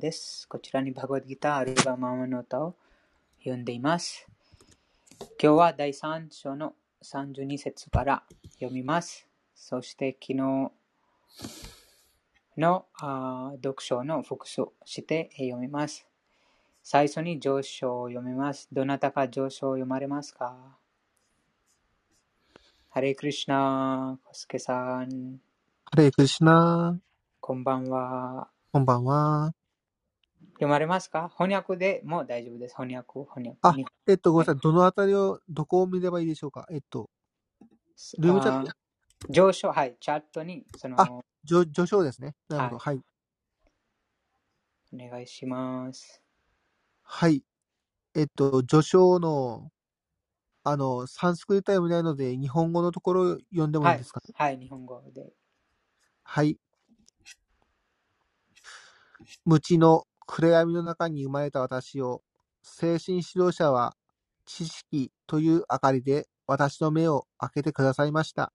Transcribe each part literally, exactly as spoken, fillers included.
です。こちらにバガヴァッドギーターあるいはママの歌を読んでいます。今日はだいさん章のさんじゅうに節から読みます。そして昨日の読書の復習して読みます。最初に上書を読みます。どなたか上書を読まれますか？ハレクリシナ、コスケさん。ハレクリシナ。こんばんは。こんばんは。読まれますか？翻訳でも大丈夫です。翻訳、翻訳。あ、えっと、ごめんなさい。どのあたりを、どこを見ればいいでしょうか？えっと、ルームチャット。上書、はい。チャットに、その、あ、上書ですね。なるほど、はい。はい。お願いします。はい。えっと、序章の、あの、サンスクリット読みないので、日本語のところを読んでもいいですか？はい、はい、日本語で。はい。無知の暗闇の中に生まれた私を、精神指導者は、知識という明かりで私の目を開けてくださいました。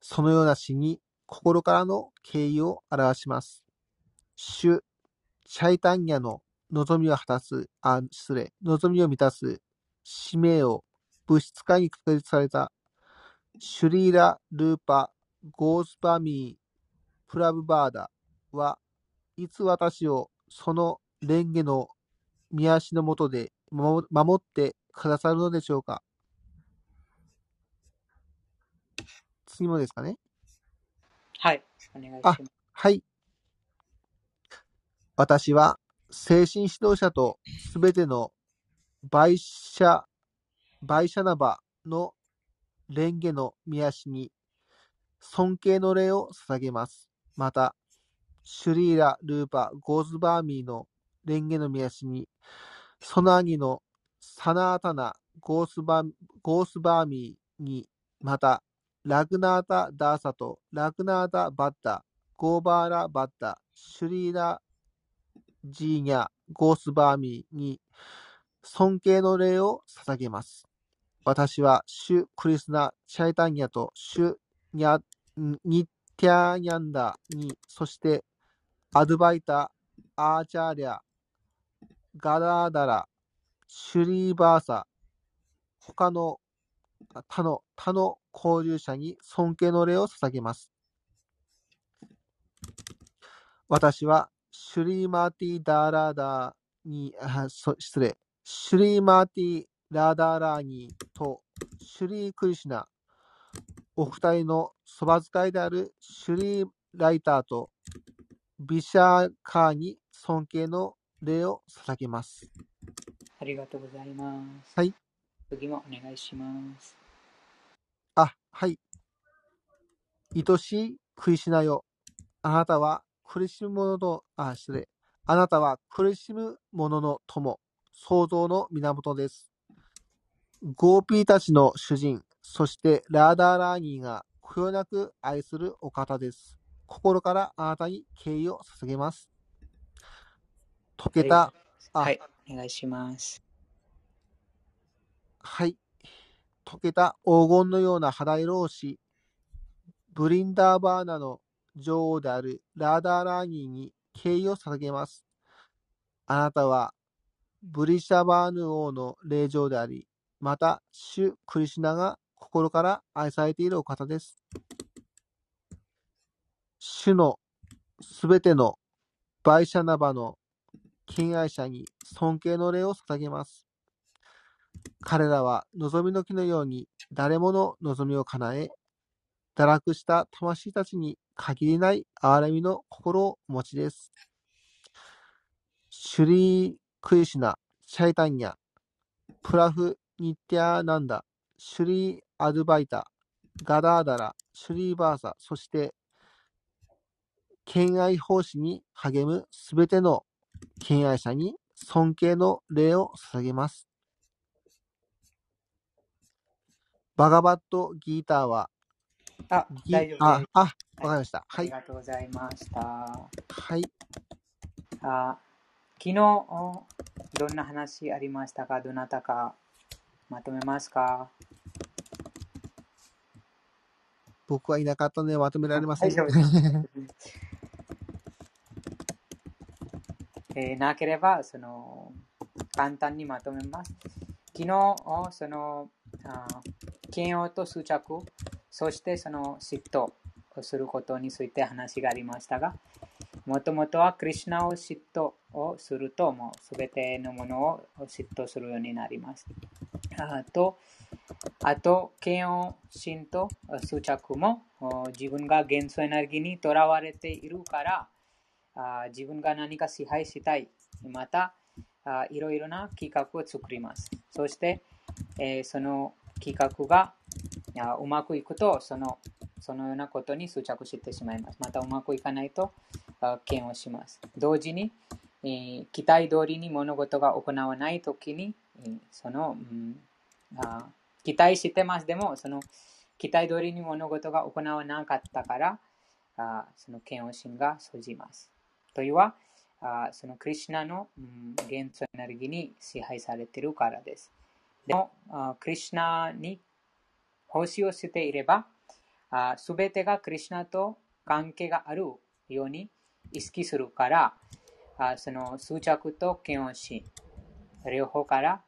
そのような詩に、心からの敬意を表します。主、チャイタンニャの、望みを果たす、あ、失礼、望みを満たす、使命を物質界に確立された、シュリーラ・ルーパ・ゴースバミー・プラブバーダは、いつ私をその蓮華の御足の下で守ってくださるのでしょうか。次もですかね。はい、お願いします。あ、はい。私は、精神指導者とすべてのバイシャ、バイシャナバの蓮華の御足に尊敬の礼を捧げます。また、シュリーラ・ルーパ・ゴーズバーミーの蓮華の御足に、その兄のサナータナ・ゴースバ、ゴースバーミーに、また、ラグナータ・ダーサとラグナータ・バッタ、ゴーバーラ・バッタ、シュリーラ・ジーニャ・ゴースバーミーに尊敬の礼を捧げます。私はシュ・クリスナ・チャイタンニャとシュ・ニャ・ニッティアニャンダに、そしてアドバイタ・アーチャーリャ・ガラーダラ・シュリーバーサ、他の他の他の交流者に尊敬の礼を捧げます。私はシュリーマーティーダーラーダーに、あ、失礼。シュリーマーティーラーダーラーニとシュリークリシュナ、お二人のそば使いであるシュリーライターとビシャーカーに尊敬の礼を捧げます。ありがとうございます。はい。次もお願いします。あ、はい。愛しいクリシュナよ。あなたは苦しむ者の、あ、失礼。あなたは苦しむ者の友、創造の源です。ゴーピーたちの主人、そしてラーダーラーニーがこよなく愛するお方です。心からあなたに敬意を捧げます。溶けた、はい、はい、お願いします。はい。溶けた黄金のような肌色をし、ブリンダーバーナの女王であるラーダーラーニーに敬意を捧げます。あなたはブリシャバーヌ王の霊場であり、またシュ・クリシュナが心から愛されているお方です。主のすべてのバイシャナバの敬愛者に尊敬の礼を捧げます。彼らは望みの木のように誰もの望みを叶え、堕落した魂たちに限りない憐れみの心をお持ちです。シュリー・クリシュナ・チャイタンニャ、プラフ・ニッティアナンダ、シュリー・アドバイタ、ガダーダラ、シュリー・バーサ、そして、敬愛奉仕に励むすべての敬愛者に尊敬の礼を捧げます。バガヴァッド・ギーターは、あ、大丈夫です。あ、あ、わかりました。はい。ありがとうございました。はい。あ、昨日、どんな話ありましたか？どなたかまとめますか？僕はいなかったのでまとめられません。はい、えー、なければその簡単にまとめます。機能をその嫌悪と執着、そしてその嫉妬をすることについて話がありましたが、もともとはクリシュナを嫉妬をすると、もうすべてのものを嫉妬するようになります。あと、あと嫌悪、嫉妬、執着も自分が元素エネルギーにとらわれているから、あ自分が何か支配したい、またあいろいろな企画を作ります。そして、えー、その企画がうまくいくとその、そのようなことに執着してしまいます。またうまくいかないと嫌悪します。同時に、えー、期待通りに物事が行わないときに、その、うん、あ期待してます。でもその期待通りに物事が行わなかったから、あその嫌悪心が生じます。というは、そのクリシュナの元素エネルギーに支配されているからです。でも、クリシュナに奉仕をしていれば、すべてがクリシュナと関係があるように意識するから、その執着と嫌悪心、両方から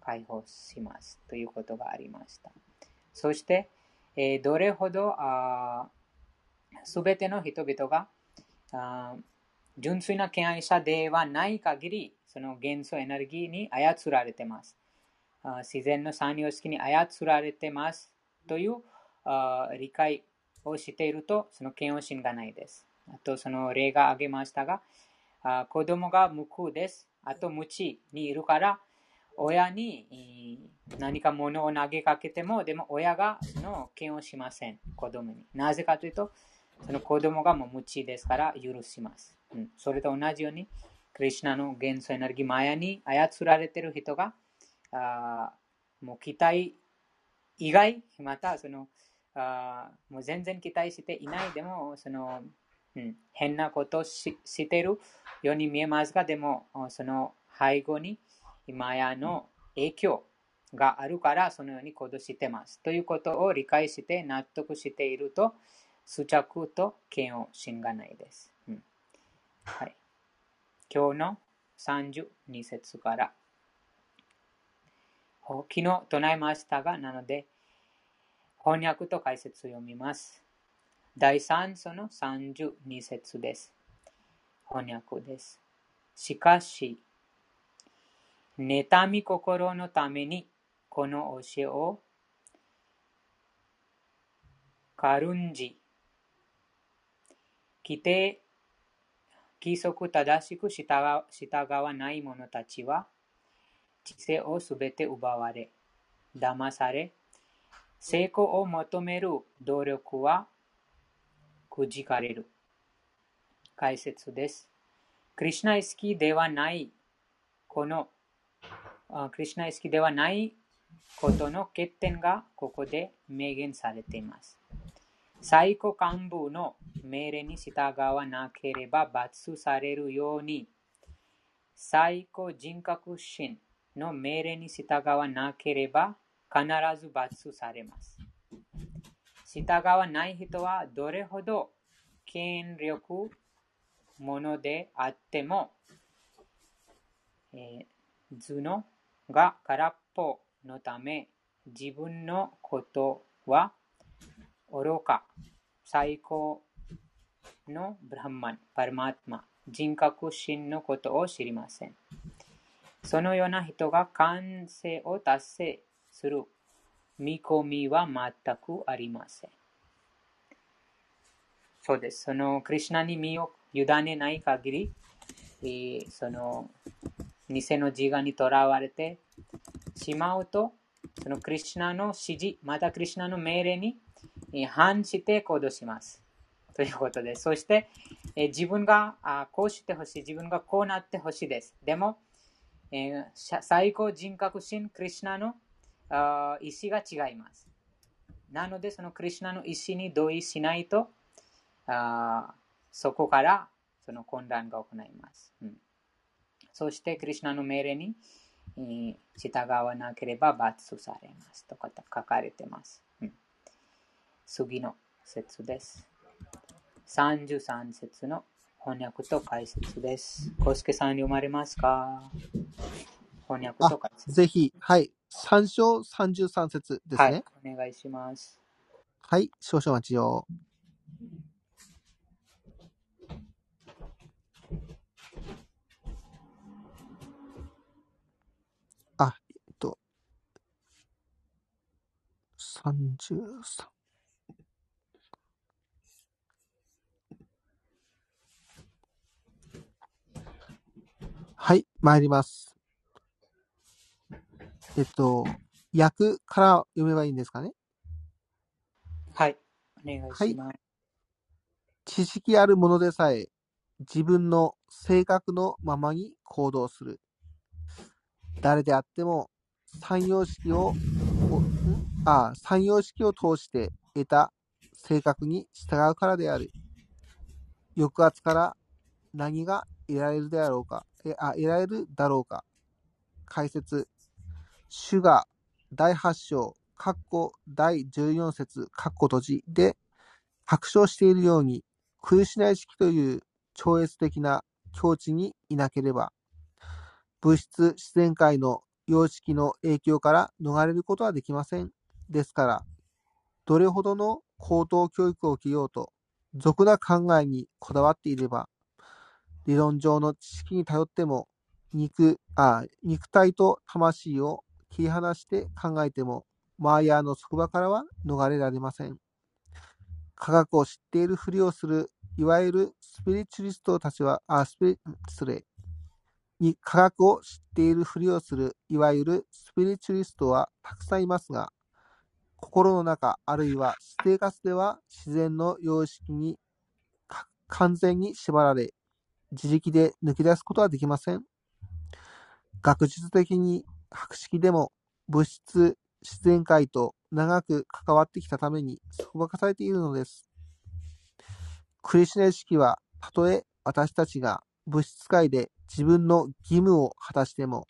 解放しますということがありました。そして、どれほどすべての人々が、純粋な嫌愛者ではない限り、その元素エネルギーに操られています。自然の三様式に操られていますという理解をしていると、その嫌悪心がないです。あと、その例が挙げましたが、子供が無垢です。あと、無知にいるから、親に何か物を投げかけても、でも親がその嫌悪しません、子供に。なぜかというと、その子供がもう無知ですから許します。それと同じように、クリシュナの元素エネルギーマヤに操られている人が、あもう期待以外、またそのあもう全然期待していない、でもその、うん、変なことを し, しているように見えますが、でもその背後にマヤの影響があるから、そのように行動しています。ということを理解して納得していると、執着と嫌悪心がないです。はい、今日のさんじゅうに節から、昨日唱えましたが、なので翻訳と解説を読みます。だいさん章のさんじゅうに節です。翻訳です。しかし妬み心のためにこの教えを軽んじ、規定規則正しく従わない者たちは、知性をすべて奪われ、騙され、成功を求める努力はくじかれる。解説です。クリシュナ意識ではない、この、クリシュナ意識ではないことの欠点がここで明言されています。最高幹部の命令に従わなければ罰されるように、最高人格心の命令に従わなければ必ず罰されます。従わない人はどれほど権力者であっても、えー、頭脳が空っぽのため、自分のことは愚か、最高のブラハマン、パルマーマ、人格心のことを知りません。そのような人が完成を達成する見込みは全くありません。そうです。そのクリシュナに身を委ねない限り、えー、その偽の自我にとらわれてしまうと、そのクリシュナの指示、またクリシュナの命令に反して行動しますということです。そして自分がこうしてほしい、自分がこうなってほしいです。でも最高人格心、クリシュナの意思が違います。なのでそのクリシュナの意思に同意しないと、そこからその混乱が行います、うん、そしてクリシュナの命令に従わなければ罰されますと書かれています。次の節です。さんじゅうさん節の翻訳と解説です。コスケさん読まれますか？翻訳と解説。ぜひ、はい。さん章さんじゅうさん節ですね。はい、お願いします。はい、少々お待ちを。あ、えっと、さんじゅうさん。はい、参ります。えっと、訳から読めばいいんですかね？はい、お願いします。はい、知識あるものでさえ、自分の性格のままに行動する。誰であっても、三様式を、あ、三様式を通して得た性格に従うからである。抑圧から何が得られるであろうか。あ、得られるだろうか。解説。主がだいはち章、括弧だいじゅうよん節、括弧閉じで確証しているように、苦しない式という超越的な境地にいなければ、物質自然界の様式の影響から逃れることはできません。ですから、どれほどの高等教育を受けようと、俗な考えにこだわっていれば、理論上の知識に頼っても 肉, あ肉体と魂を切り離して考えてもマーヤーの束縛からは逃れられません。科学を知っているふりをするいわゆるスピリチュリストたちはあスピ失礼に科学を知っているふりをするいわゆるスピリチュリストはたくさんいますが、心の中あるいは私生活では自然の様式に完全に縛られ、自力で抜け出すことはできません。学術的に博識でも物質自然界と長く関わってきたために束縛されているのです。クリシュナ意識はたとえ私たちが物質界で自分の義務を果たしても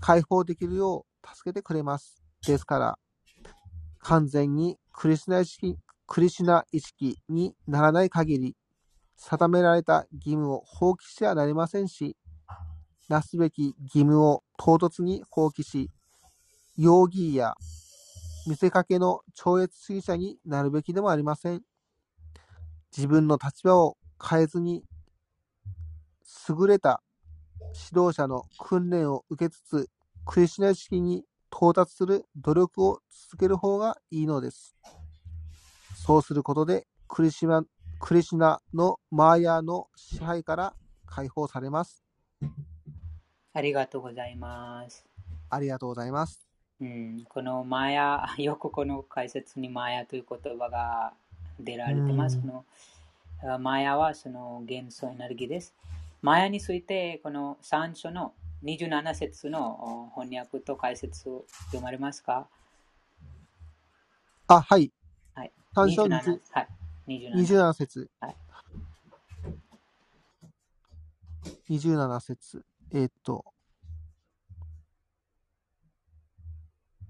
解放できるよう助けてくれます。ですから完全にクリシュナ意識、クリシュナ意識にならない限り定められた義務を放棄してはなりませんし、なすべき義務を唐突に放棄し、容疑や見せかけの超越主義者になるべきでもありません。自分の立場を変えずに、優れた指導者の訓練を受けつつ、クリシュナ意識に到達する努力を続ける方がいいのです。そうすることで、クリシュナクリシュナのマーヤの支配から解放されます。ありがとうございます。ありがとうございます。うん、このマーヤ、よくこの解説にマーヤという言葉が出られてます。このマーヤはその元素エネルギーです。マーヤについてこのさん章のにじゅうなな節の翻訳と解説を読まれますか？あ、はい。はい、さん章にじゅうなな節。はい、にじゅうなな節、はい、にじゅうなな節、えー、っと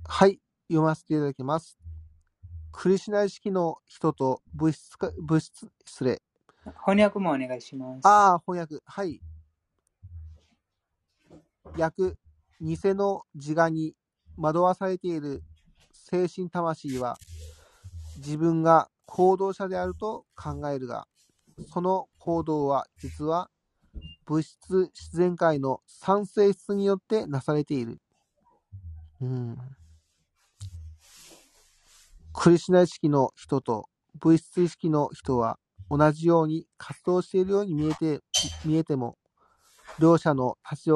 はい読ませていただきます。クリシュナ意識の人と物質か物質失礼翻訳もお願いします。ああ翻訳はい。訳偽の自我に惑わされている精神魂は自分が行動者であると考えるが、その行動は実は物質自然界の三性質によってなされている。うん、クリシュナ意識の人と物質意識の人は同じように活動しているように見えて、見えても、両者の立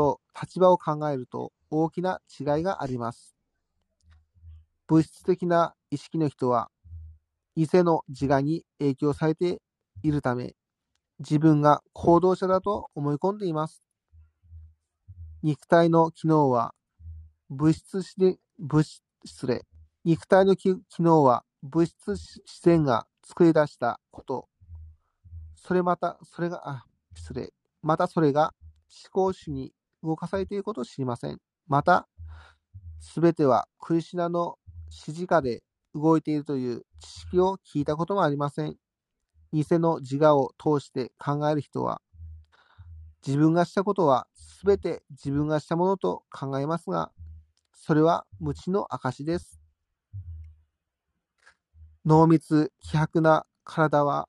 場を考えると大きな違いがあります。物質的な意識の人は偽の自我に影響されているため、自分が行動者だと思い込んでいます。肉体の機能は物質しで物質失礼肉体の機能は物質自然が作り出したこと、それまたそれがあ失礼またそれが思考主に動かされていることを知りません。またすべてはクリシュナの指示下で動いているという知識を聞いたこともありません。偽の自我を通して考える人は自分がしたことはすべて自分がしたものと考えますが、それは無知の証です。濃密希薄な体は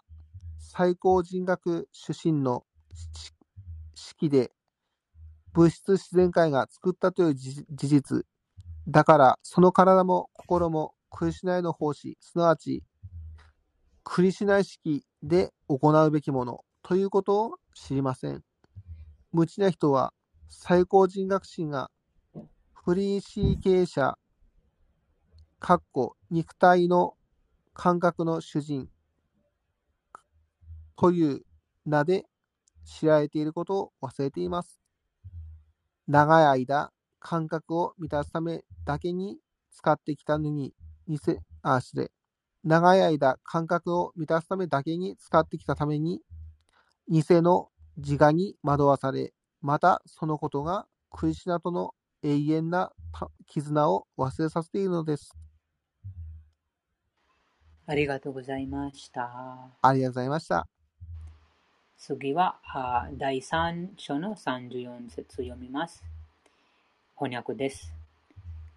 最高人格主神の指揮で物質自然界が作ったという事実。だからその体も心もクリシュナへの奉仕、すなわちクリシュナ意識で行うべきものということを知りません。無知な人は最高人格神がフリーシーケーシャ肉体の感覚の主人という名で知られていることを忘れています。長い間感覚を満たすためだけに使ってきたのに、にせあ失礼長い間感覚を満たすためだけに使ってきたために、偽の自我に惑わされ、またそのことがクリシュナとの永遠な絆を忘れさせているのです。ありがとうございました。ありがとうございました。次はだいさん章のさんじゅうよん節読みます。翻訳です。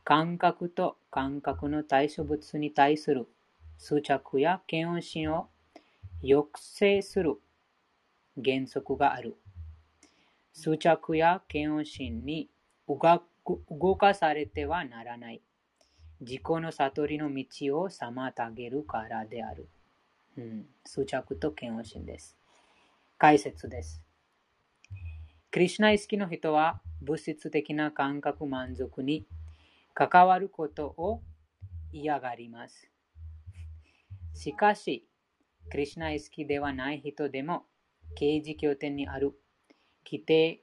感覚と感覚の対象物に対する執着や嫌悪心を抑制する原則がある。執着や嫌悪心に動かされてはならない。自己の悟りの道を妨げるからである。うん、執着と嫌悪心です。解説です。クリシュナ意識の人は物質的な感覚満足に関わることを嫌がります。しかし、クリシュナ意識ではない人でも、刑事教典にある規定、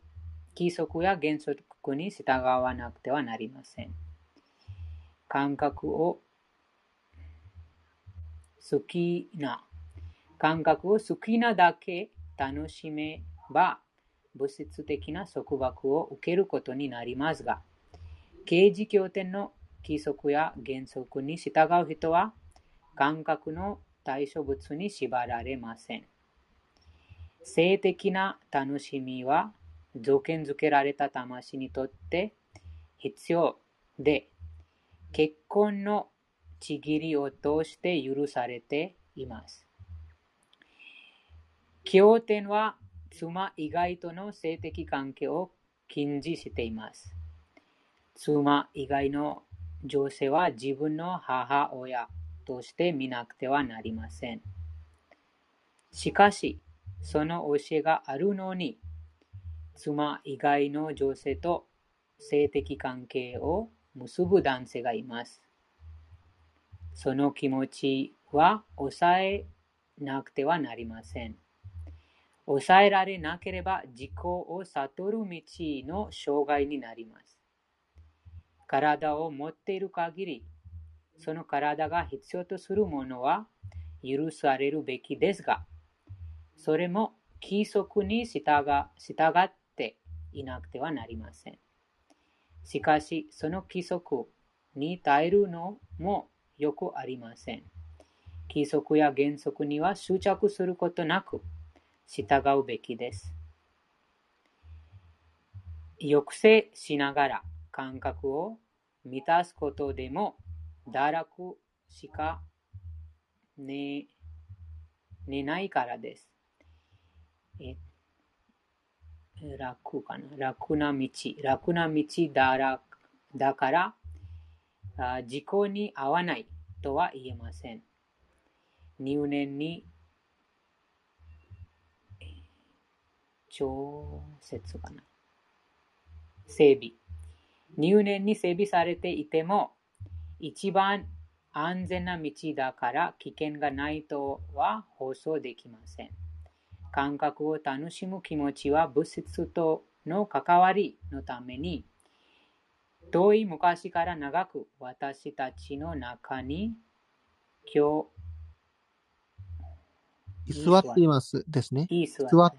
規則や原則に従わなくてはなりません。感覚を好きな、感覚を好きなだけ楽しめば、物質的な束縛を受けることになりますが、刑事教典の規則や原則に従う人は、感覚の対象物に縛られません。性的な楽しみは条件付けられた魂にとって必要で、結婚のちぎりを通して許されています。経典は妻以外との性的関係を禁止しています。妻以外の女性は自分の母親として見なくてはなりません。しかし、その教えがあるのに、妻以外の女性と性的関係を結ぶ男性がいます。その気持ちは抑えなくてはなりません。抑えられなければ自己を悟る道の障害になります。体を持っている限り、その体が必要とするものは許されるべきですが、それも規則に従っていなくてはなりません。しかし、その規則に耐えるのもよくありません。規則や原則には執着することなく従うべきです。抑制しながら感覚を満たすことでも堕落しか寝ないからです。楽かな楽な道楽な道だらだから自己に合わないとは言えません。入念に調節かな整備入念に整備されていても、一番安全な道だから危険がないとは放送できません。感覚を楽しむ気持ちは物質との関わりのために、遠い昔から長く私たちの中に今日居座っていますですね。居座っ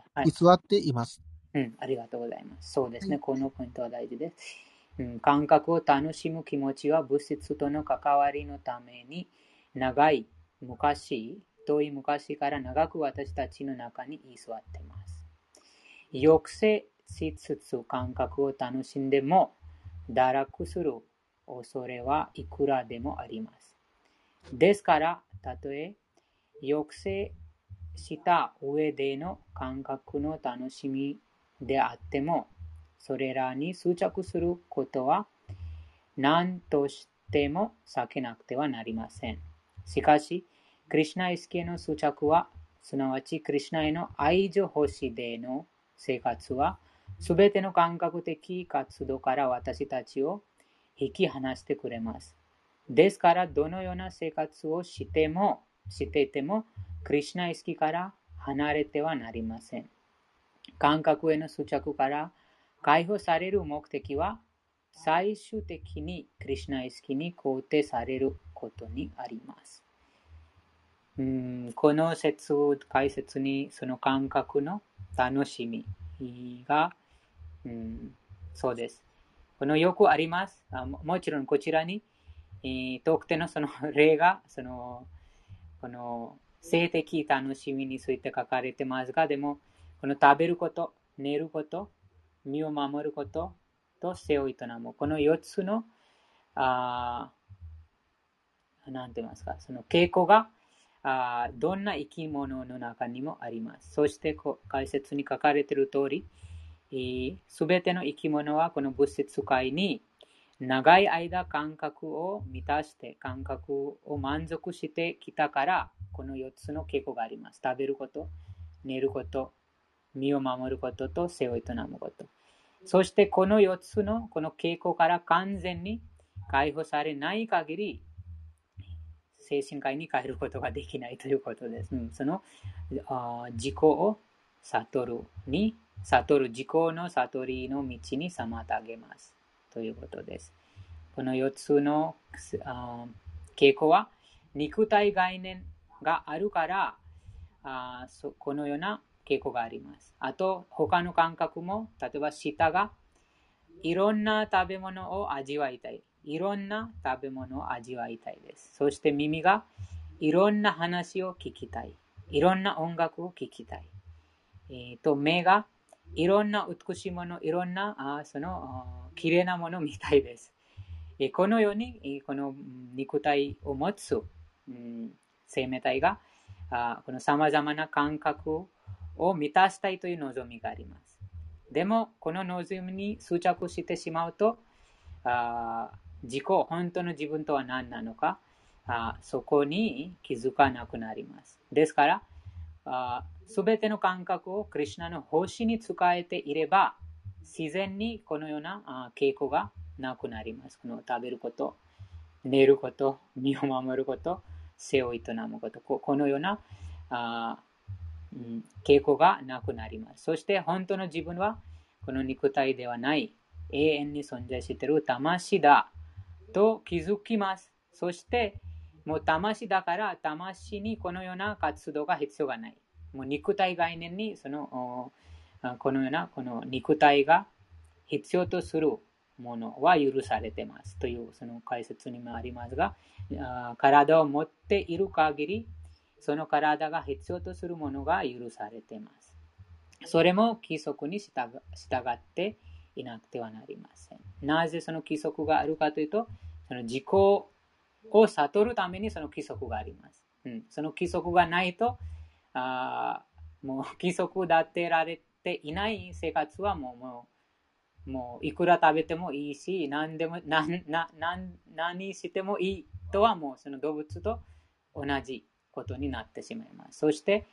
ています。うん、ありがとうございます。そうですね、はい、このポイントは大事です。うん、感覚を楽しむ気持ちは物質との関わりのために、長い昔遠い昔から長く私たちの中に居座っています。抑制しつつ感覚を楽しんでも堕落する恐れはいくらでもあります。ですから、たとえ抑制した上での感覚の楽しみであっても、それらに執着することは何としても避けなくてはなりません。しかし、クリシュナ意識への執着は、すなわちクリシュナへの愛情星での生活は、すべての感覚的活動から私たちを引き離してくれます。ですから、どのような生活をしても、していても、クリシュナ意識から離れてはなりません。感覚への執着から解放される目的は、最終的にクリシュナ意識に肯定されることにあります。うーん、この説解説にその感覚の楽しみが、うん、そうです。このよくあります。あ、もちろんこちらに、えー、特定のその例がそのこの性的楽しみについて書かれてますが、でもこの食べること、寝ること、身を守ることと性を営む、このよっつのあなんて言いますか、その傾向があどんな生き物の中にもあります。そして解説に書かれている通り、すべての生き物はこの物質界に長い間感覚を満たして感覚を満足してきたから、このよっつの傾向があります。食べること、寝ること、身を守ることと性を営むこと。そしてこのよっつのこの傾向から完全に解放されない限り、精神界に帰ることができないということです。うん、そのあ自己を悟るに、悟る自己の悟りの道に妨げますということです。このよっつのあ傾向は、肉体概念があるからあそ、このような傾向があります。あと、他の感覚も、例えば舌がいろんな食べ物を味わいたい。いろんな食べ物を味わいたいです。そして耳がいろんな話を聞きたい。いろんな音楽を聞きたい。えー、と目がいろんな美しいもの、いろんなあその綺麗なものを見たいです。えー、このように、えー、この肉体を持つ、うん、生命体があこのさまざまな感覚を満たしたいという望みがあります。でも、この望みに執着してしまうと、あ自己、本当の自分とは何なのか、あそこに気づかなくなります。ですから、すべての感覚をクリシュナの星に使えていれば、自然にこのような傾向がなくなります。この食べること、寝ること、身を守ること、性を営むこと、こ, このようなあ、うん、傾向がなくなります。そして、本当の自分はこの肉体ではない。永遠に存在している魂だと気づきます。そして、もう魂だから魂にこのような活動が必要がない。もう肉体概念にそのこのようなこの肉体が必要とするものは許されていますというその解説にもありますが、体を持っている限り、その体が必要とするものが許されています。それも規則に従って、いなくてはなりません。なぜその規則があるかというと、その自己を悟るためにその規則があります。うん、その規則がないと、あもう規則だってられていない生活はもう、もう、もういくら食べてもいいし、何でも、な、な、な、何してもいいとはもうその動物と同じことになってしまいます。そして、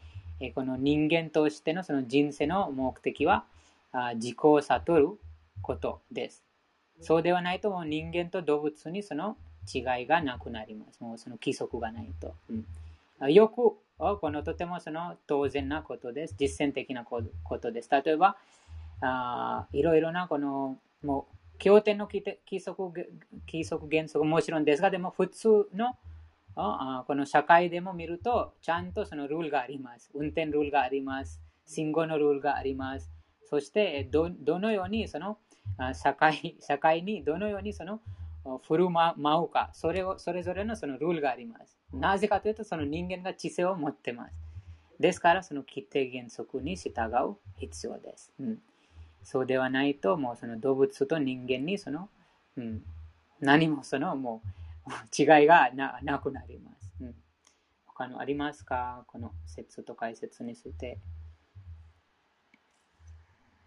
この人間としてのその人生の目的は、自己を悟ることです。そうではないともう人間と動物にその違いがなくなります。もうその規則がないと。うん、よく、このとてもその当然なことです。実践的なことです。例えば、あいろいろなこのもう経典の規則、規則原則もちろんですが、でも普通のあこの社会でも見ると、ちゃんとそのルールがあります。運転ルールがあります。信号のルールがあります。そしてど、どのようにその社会、社会にどのようにその振る舞うか、それを、それぞれのそのルールがあります。なぜかというと、その人間が知性を持ってます。ですから、その規定原則に従う必要です。うん、そうではないと、もうその動物と人間にその、うん、何もそのもう違いが な, なくなります、うん。他のありますか、この説と解説について。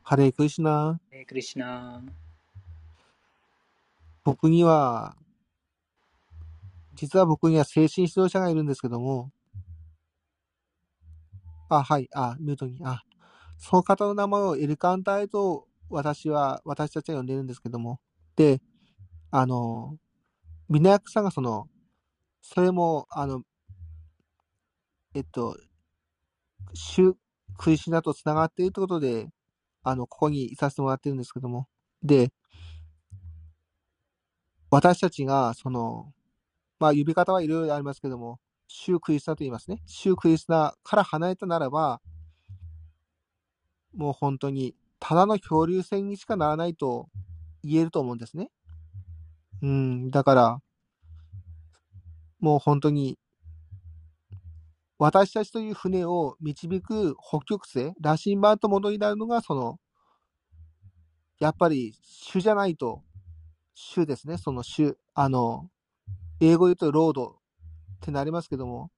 ハレークリシナ。ハレークリシナ。僕には、実は僕には精神指導者がいるんですけども、あ、はい、あ、ミュートに、あ、その方の名前をエルカンタイと私は、私たちは呼んでるんですけども、で、あの、ビナヤクさんがその、それも、あの、えっと、シュ・クリシナとつながっているということで、あの、ここにいさせてもらってるんですけども、で、私たちが、その、まあ、呼び方はいろいろありますけども、シュ・クリシナと言いますね。シュ・クリシナから離れたならば、もう本当にただの恐竜戦にしかならないと言えると思うんですね。うん、だからもう本当に私たちという船を導く北極星羅針盤と元になるのがそのやっぱり主じゃないと、主ですね。その主、あの英語で言うとロードってなりますけども、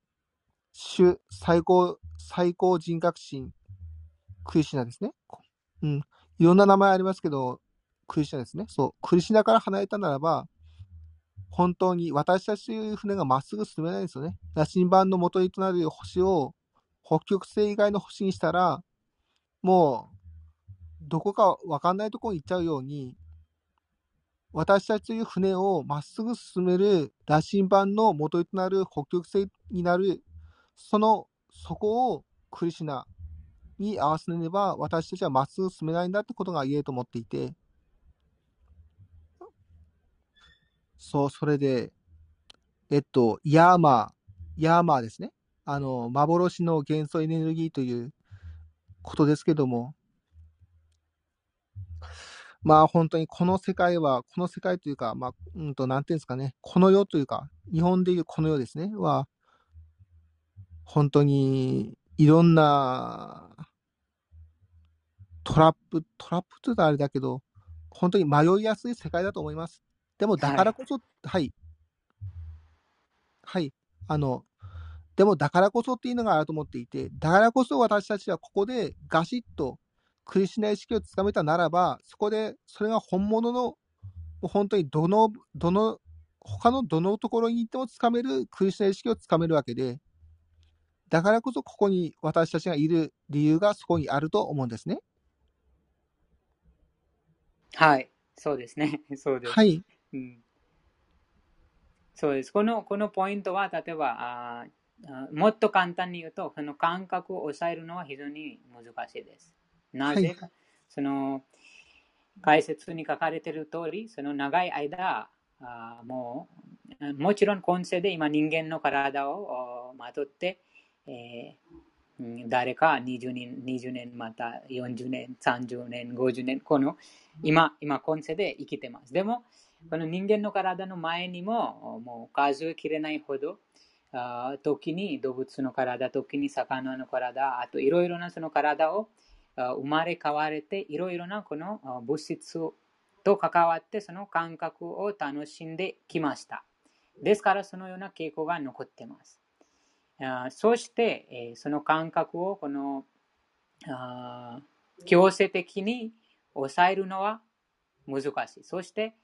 主最高最高人格神クリシナですね。うん。いろんな名前ありますけど、クリシナですね。そう。クリシナから離れたならば、本当に私たちという船がまっすぐ進めないんですよね。羅針盤の元にとなる星を、北極星以外の星にしたら、もう、どこかわかんないところに行っちゃうように、私たちという船をまっすぐ進める羅針盤の元にとなる北極星になる、その、そこをクリシナ、に合わせれば私たちはまっすぐ進めないんだってことが言えると思っていて、そう、それでえっとヤーマーヤーマーですね、あの幻の元素エネルギーということですけども、まあ本当にこの世界はこの世界というか、まあうんとなんていうんですかね、この世というか日本でいうこの世ですね、は本当にいろんなトラップ、トラップというとあれだけど、本当に迷いやすい世界だと思います。でもだからこそ、はい。はい。あの、でもだからこそっていうのがあると思っていて、だからこそ私たちはここでガシッとクリシナ意識をつかめたならば、そこでそれが本物の、本当にどの、どの、他のどのところに行ってもつかめるクリシナ意識をつかめるわけで、だからこそここに私たちがいる理由がそこにあると思うんですね。はい、そうですね。そうです。はい。うん、そうです。この、このポイントは、例えばああ、もっと簡単に言うと、その感覚を抑えるのは非常に難しいです。なぜか、はい、その解説に書かれている通り、その長い間、あもう、もちろん今世で今人間の体をまとって、えー、誰かにじゅうにん、にじゅうねん、またよんじゅうねん、さんじゅうねん、ごじゅうねん、この今、今今世で生きてます。でも、この人間の体の前にも、もう数えきれないほど、あ時に動物の体、時に魚の体、あといろいろなその体を生まれ変われて、いろいろなこの物質と関わって、その感覚を楽しんできました。ですから、そのような傾向が残ってます。そしてその感覚をこの強制的に抑えるのは難しい。そして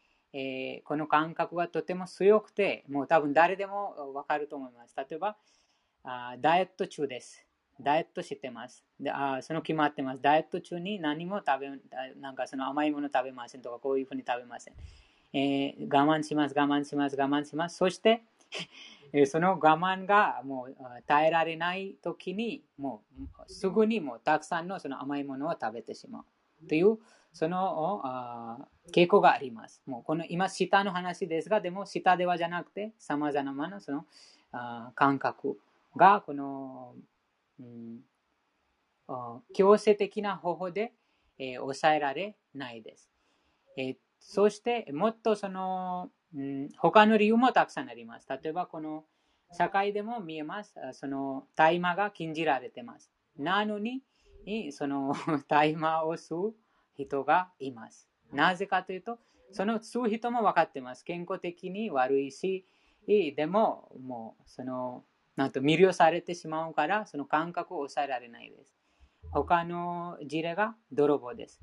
この感覚はとても強くて、もう多分誰でも分かると思います。例えばダイエット中です。ダイエットしてます。で、その決まってます。ダイエット中に何も食べ、なんかその甘いもの食べませんとか、こういうふうに食べません。えー、我慢します、我慢します、我慢します。そしてその我慢がもう耐えられないときに、もうすぐにもうたくさんのその甘いものを食べてしまうというその傾向があります。もうこの今舌の話ですが、でも舌ではじゃなくて、さまざまなその感覚がこの、うん、強制的な方法で、えー、抑えられないです。えー、そしてもっとそのうん、他の理由もたくさんあります。例えばこの社会でも見えます。その大麻が禁じられてます。なのにその大麻を吸う人がいます。なぜかというと、その数人も分かってます。健康的に悪いし、でも、もう、その、なんと魅了されてしまうから、その感覚を抑えられないです。他の事例が泥棒です。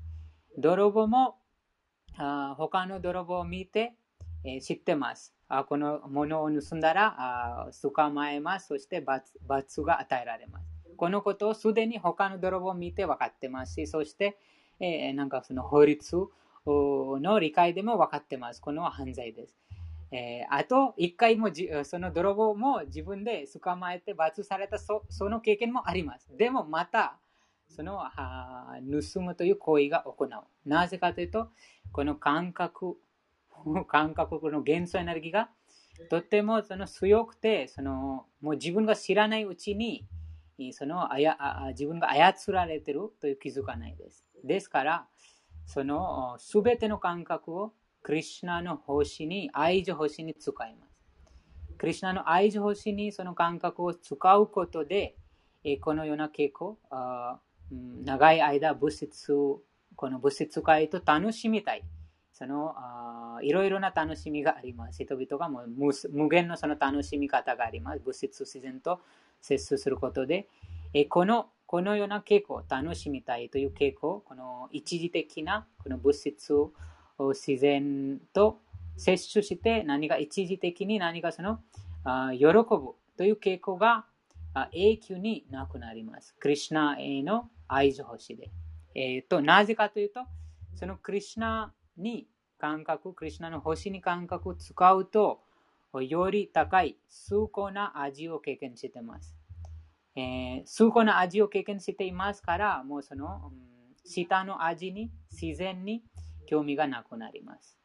泥棒も、あ他の泥棒を見て、えー、知ってます。あこのものを盗んだら、捕まえます。そして罰、罰が与えられます。このことをすでに他の泥棒を見て分かってますし、そして、えー、なんかその法律の理解でも分かってます。このは犯罪です。えー、あと、一回もじその泥棒も自分で捕まえて罰された そ, その経験もあります。でもまた、その盗むという行為が行う。なぜかというと、この感覚、感覚の元素エネルギーがとてもその強くて、そのもう自分が知らないうちにそのあや自分が操られているという気づかないです。ですから、そのすべての感覚をクリシュナの星に、愛情星に使います。クリシュナの愛情星にその感覚を使うことで、このような傾向、長い間物質、この物質界と楽しみたい。そのいろいろな楽しみがあります。人々がもう 無, 無限 の, その楽しみ方があります。物質自然と接することで、えこの、このような傾向、楽しみたいという傾向、この一時的なこの物質自然と接触して、何か一時的に何かその喜ぶという傾向が永久になくなります。クリシュナへの愛情欲しで。えー、となぜかというと、そのクリシュナに感覚、クリシュナの星に感覚を使うと、より高い崇高な味を経験しています。えー、崇高な味を経験していますから、もうその、うん、下の味に自然に興味がなくなります。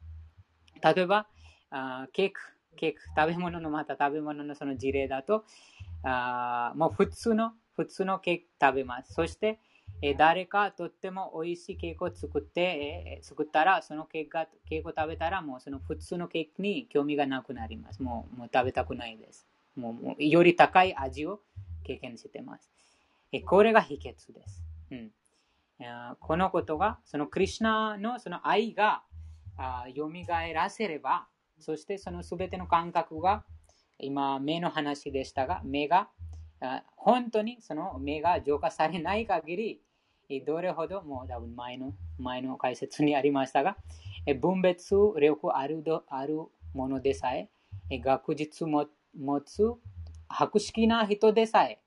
例えば、あケーク、ケーク、食べ物のまた食べ物のその事例だと、あもう普通の、普通のケーキ食べます。そして、え誰かとっても美味しいケーキを作って、えー、作ったら、そのケーキが、ケーキを食べたら、もうその普通のケーキに興味がなくなります。もう、もう食べたくないです。もう、もうより高い味を経験しています。えこれが秘訣です。うん、このことが、そのクリシュナのその愛がよみがえらせれば、そしてそのすべての感覚が、今、目の話でしたが、目が、本当にその目が浄化されない限り、どれほどもう多分前の、前の解説にありましたが、分別力ある、あるものでさえ、学術も持つ博識な人でさえ、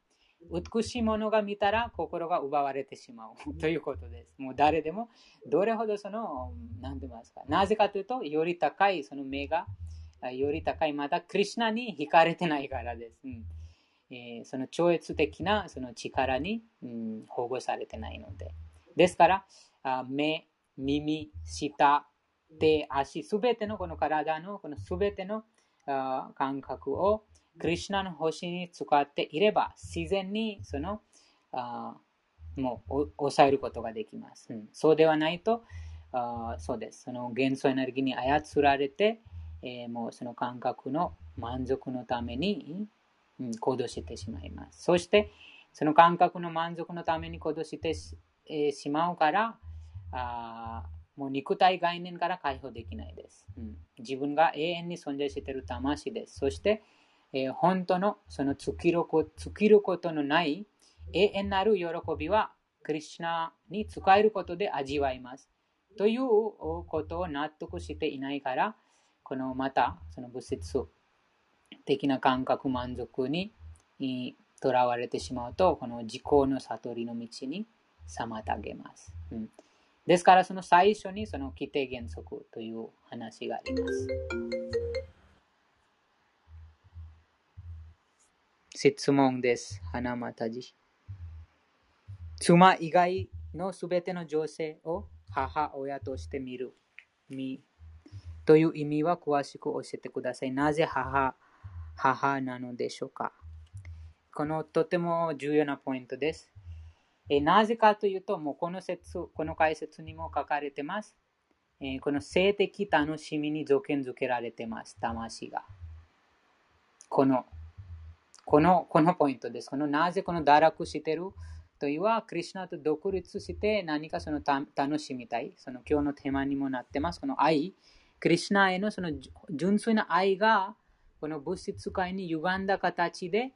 美しいものが見たら心が奪われてしまうということです。もう誰でもどれほどその、なんて言いますか、なぜかというと、より高いその目が、より高い、またクリシュナに惹かれてないからです。うんえー、その超越的なその力に、うん、保護されてないので。ですから、目、耳、舌、手、足、すべてのこの体のこのすべての感覚をクリシュナの星に使っていれば、自然にそのあもう抑えることができます。うん、そうではないと、あそうです。その元素エネルギーに操られて、えー、もうその感覚の満足のために、行動してしまいます。そしてその感覚の満足のために行動してし、えー、しまうからあもう肉体概念から解放できないです、うん、自分が永遠に存在している魂です。そして、えー、本当のその尽きること、尽きることのない永遠なる喜びはクリシュナに仕えることで味わいますということを納得していないから、このまたその物質的な感覚満足にとらわれてしまうと、この自己の悟りの道に妨げます、うん、ですから、その最初にその規定原則という話があります。質問です。花又じ、妻以外のすべての女性を母親として見る見という意味は詳しく教えてください。なぜ母、母なのでしょうか。このとても重要なポイントです。えなぜかというと、もうこの説、この解説にも書かれてます。えこの性的楽しみに条件づけられてます、魂が。この、この、このポイントです。このなぜこの堕落しているといは、クリシュナと独立して何かその楽しみたい。その今日のテーマにもなってます。この愛、クリシュナへのその純粋な愛が、この物質界に歪んだ形で、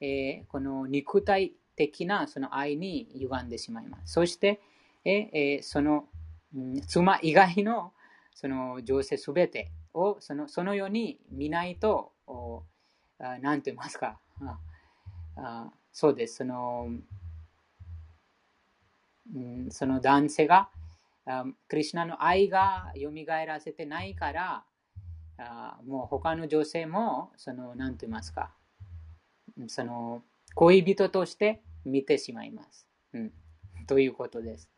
えー、この肉体的なその愛に歪んでしまいます。そして、えー、その妻以外のその女性すべてをその、そのように見ないと、何と言いますか。ああそうです。そのその男性がクリシュナの愛がよみがえらせてないから、もう他の女性もその何と言いますか、その恋人として見てしまいます、うん、ということです。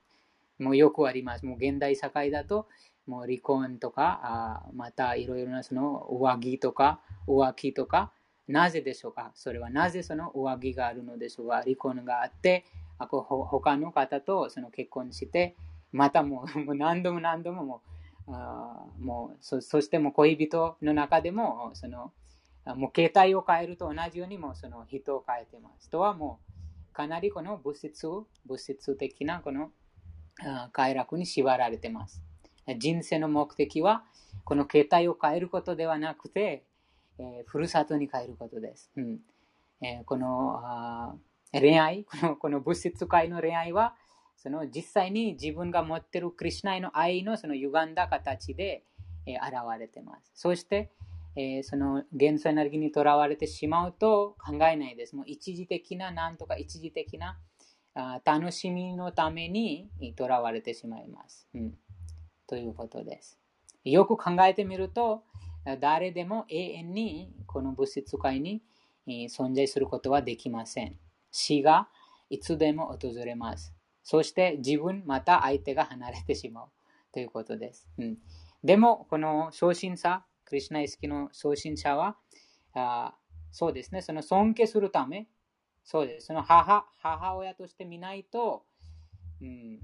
もうよくあります。もう現代社会だともう離婚とか、あまたいろいろなその上着とか浮気とか、なぜでしょうか。それはなぜその上着があるのでしょうか。離婚があって他の方とその結婚して、またもう何度も何度ももう、あもう そ, そしてもう恋人の中でもそのもう形態を変えると同じようにもその人を変えてます。とはもうかなりこの物質物質的なこの快楽に縛られてます。人生の目的はこの形態を変えることではなくて、えー、ふるさとに帰ることです、うん。えー、この恋愛、この、この物質界の恋愛はその実際に自分が持っているクリシュナへの愛のその歪んだ形で、えー、現れています。そして、えー、その元素エネルギーにとらわれてしまうと考えないです。もう一時的ななんとか一時的なあ楽しみのためにとらわれてしまいます、うん、ということです。よく考えてみると、誰でも永遠にこの物質界に存在することはできません。死がいつでも訪れます。そして自分また相手が離れてしまうということです。うん、でもこの昇進者、クリシュナ意識の昇進者は、あそうですね、その尊敬するため、そうです、その 母, 母親として見ないと、うん、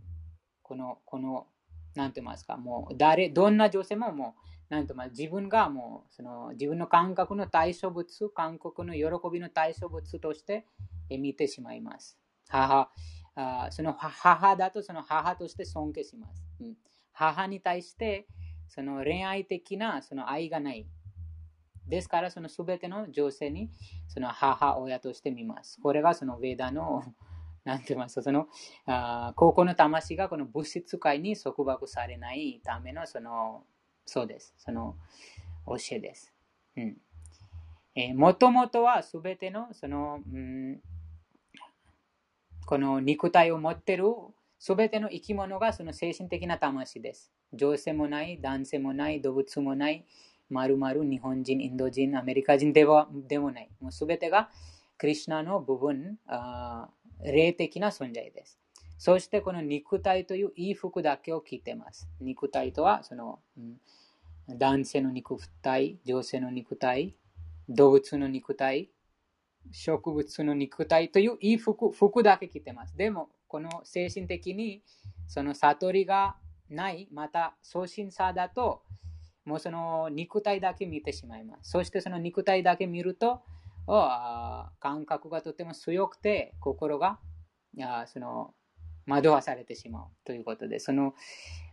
この、この、なんて言いますか、もう誰、どんな女性ももう、なんとまあ自分がもうその自分の感覚の対象物、感覚の喜びの対象物として見てしまいます。母、あその母だとその母として尊敬します。うん、母に対してその恋愛的なその愛がない。ですからその全ての女性にその母親として見ます。これがそのヴェダのなんて言いますか、そのあ高校の魂がこの物質界に束縛されないためのそのそうです。その教えです。うん。えー、もともとはすべての、その、うん、この肉体を持っているすべての生き物がその精神的な魂です。女性もない、男性もない、動物もない、まるまる日本人、インド人、アメリカ人では、でもない。もうすべてがクリシュナの部分、あ霊的な存在です。そしてこの肉体という衣服だけを着ています。肉体とはその、うん、男性の肉体、女性の肉体、動物の肉体、植物の肉体という衣服、服だけ着ています。でもこの精神的にその悟りがない、また昇進者だともうその肉体だけ見てしまいます。そしてその肉体だけ見ると、感覚がとても強くて心がその惑わされてしまうということで、その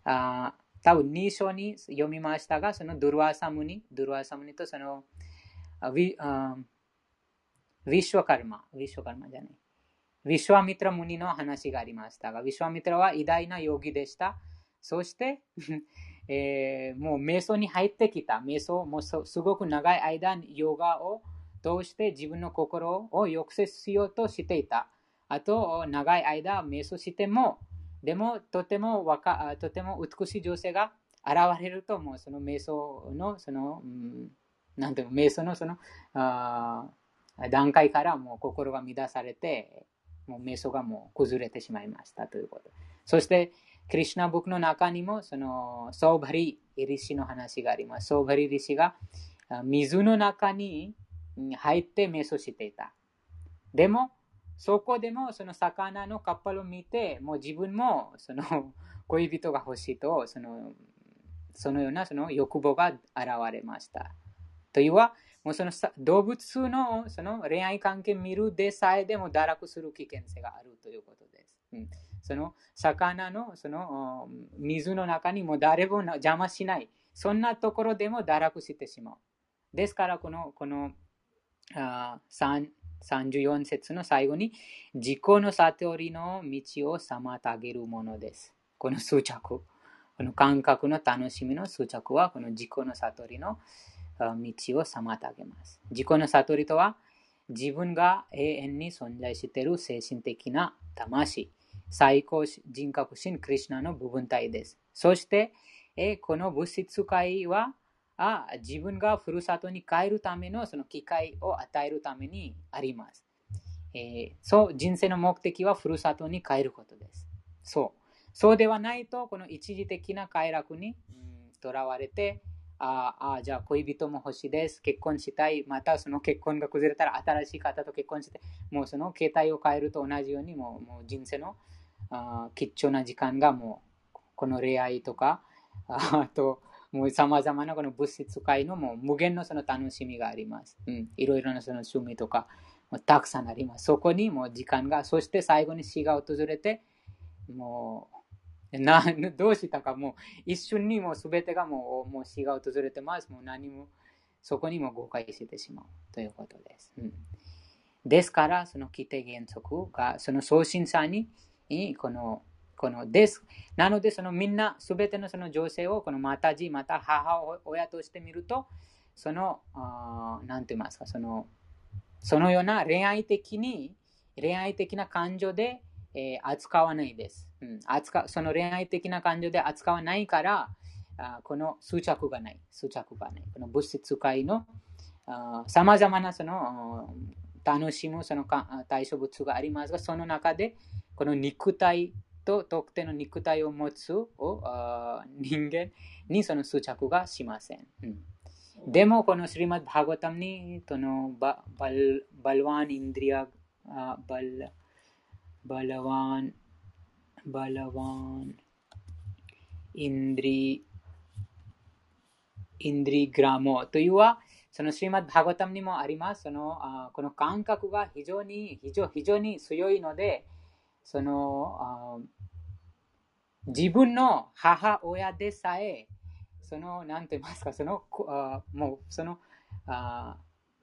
あ多分に章に読みましたが、そのドゥルワサムニ、ドゥルワサムニとそのウィシュワカルマ、ウィシュワカルマじゃない、ウィシュワミトラムニの話がありましたが、ウィシュワミトラは偉大なヨギでした。そして、えー、もう瞑想に入ってきた、瞑想もすごく長い間ヨガを通して自分の心を抑制しようとしていた。あと長い間瞑想しても、でもとても若とても美しい女性が現れると、もうその瞑想のその、うん、なんていうの、瞑想のそのあ段階からもう心が乱されて、もう瞑想がもう崩れてしまいましたということ。そしてクリシュナブックの中にもそのソーバリリシの話があります。ソーバリリシが水の中に入って瞑想していた。でもそこでもその魚のカッパを見て、もう自分もその恋人が欲しいと、その、そのようなその欲望が現れました。というは、もうその動物のその恋愛関係見るでさえでも堕落する危険性があるということです。うん、その魚のその水の中にも誰も邪魔しない。そんなところでも堕落してしまう。ですからこの、このあさんじゅうよん節の最後に自己の悟りの道を妨げるものです。この執着、この感覚の楽しみの執着はこの自己の悟りの道を妨げます。自己の悟りとは、自分が永遠に存在している精神的な魂、最高人格神クリシュナの部分体です。そして、この物質界はあ自分がふるさとに帰るためのその機会を与えるためにあります。えー、そう、人生の目的はふるさとに帰ることです。そう。そうではないと、この一時的な快楽にとらわれて、ああじゃあ恋人も欲しいです、結婚したい、またその結婚が崩れたら新しい方と結婚して、もうその携帯を変えると同じようにも う, もう人生のあ貴重な時間がもうこの恋愛とか あ, あともうさまざまなこの物質界のもう無限 の, その楽しみがあります、うん、いろいろなその趣味とかもうたくさんあります。そこにもう時間が、そして最後に死が訪れて、もうなどうしたか、もう一瞬にもう全てがもう、もう死が訪れてます。もう何もそこにも誤解してしまうということです。うん、ですから、その規定原則がその送信者にこの、このです。なので、そのみんな全てのその情勢をこのマタジ、また母親として見ると、その、何て言いますか、その、そのような恋愛的に、恋愛的な感情で、えー、扱わないです、うん、扱その恋愛的な感情で扱わないから、あこの執着がない執着がないこの物質界のさまざまなその楽しむその対象物がありますが、その中でこの肉体と特定の肉体を持つを人間にその執着がしません、うん、でもこのシリマッド・バーガータムにこのバルワン・インドリアバルバラワン、バラワン、インドリ、インドリグラモというは、そのシリマッド・バーガータムにもあります。そのあこの感覚が非常に、非常、非常に強いので、その自分の母親でさえ、その、なんて言いますか、その、あもう、そのあ、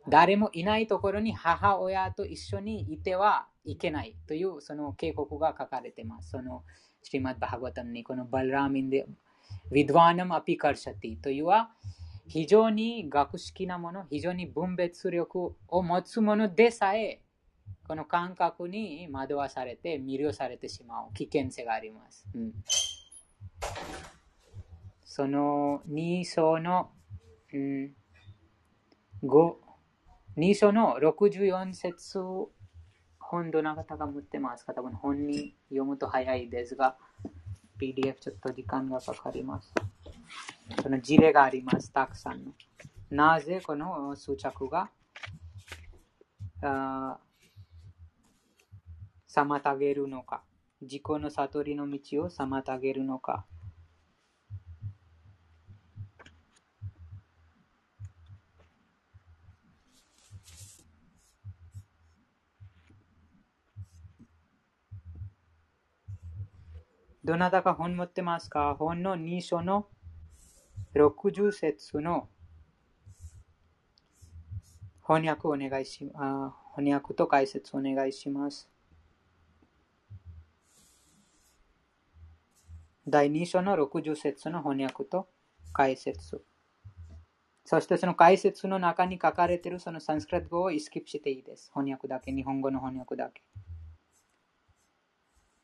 誰もいないところに母親と一緒にいてはいけないというその警告が書かれています。そのシリマッド・バーガータムにこのバルラーミンでヴィドワナム・アピカルシャティというは非常に学識なもの、非常に分別力を持つものでさえこの感覚に惑わされて魅了されてしまう危険性があります。うん、そのに章の、うん、ご、に章のろくじゅうよん節本どな方が持ってますか？多分本に読むと早いですが、ピーディーエフ ちょっと時間がかかります。その事例があります、たくさんの。なぜこの執着があ妨げるのか、自己の悟りの道を妨げるのか。どなたか本持ってますか？本のに章のろくじゅう節の翻訳お願いし、あ、翻訳と解説お願いします。だいに章のろくじゅう節の翻訳と解説。そしてその解説の中に書かれているそのサンスクリット語をスキップしていいです。翻訳だけ、日本語の翻訳だけ。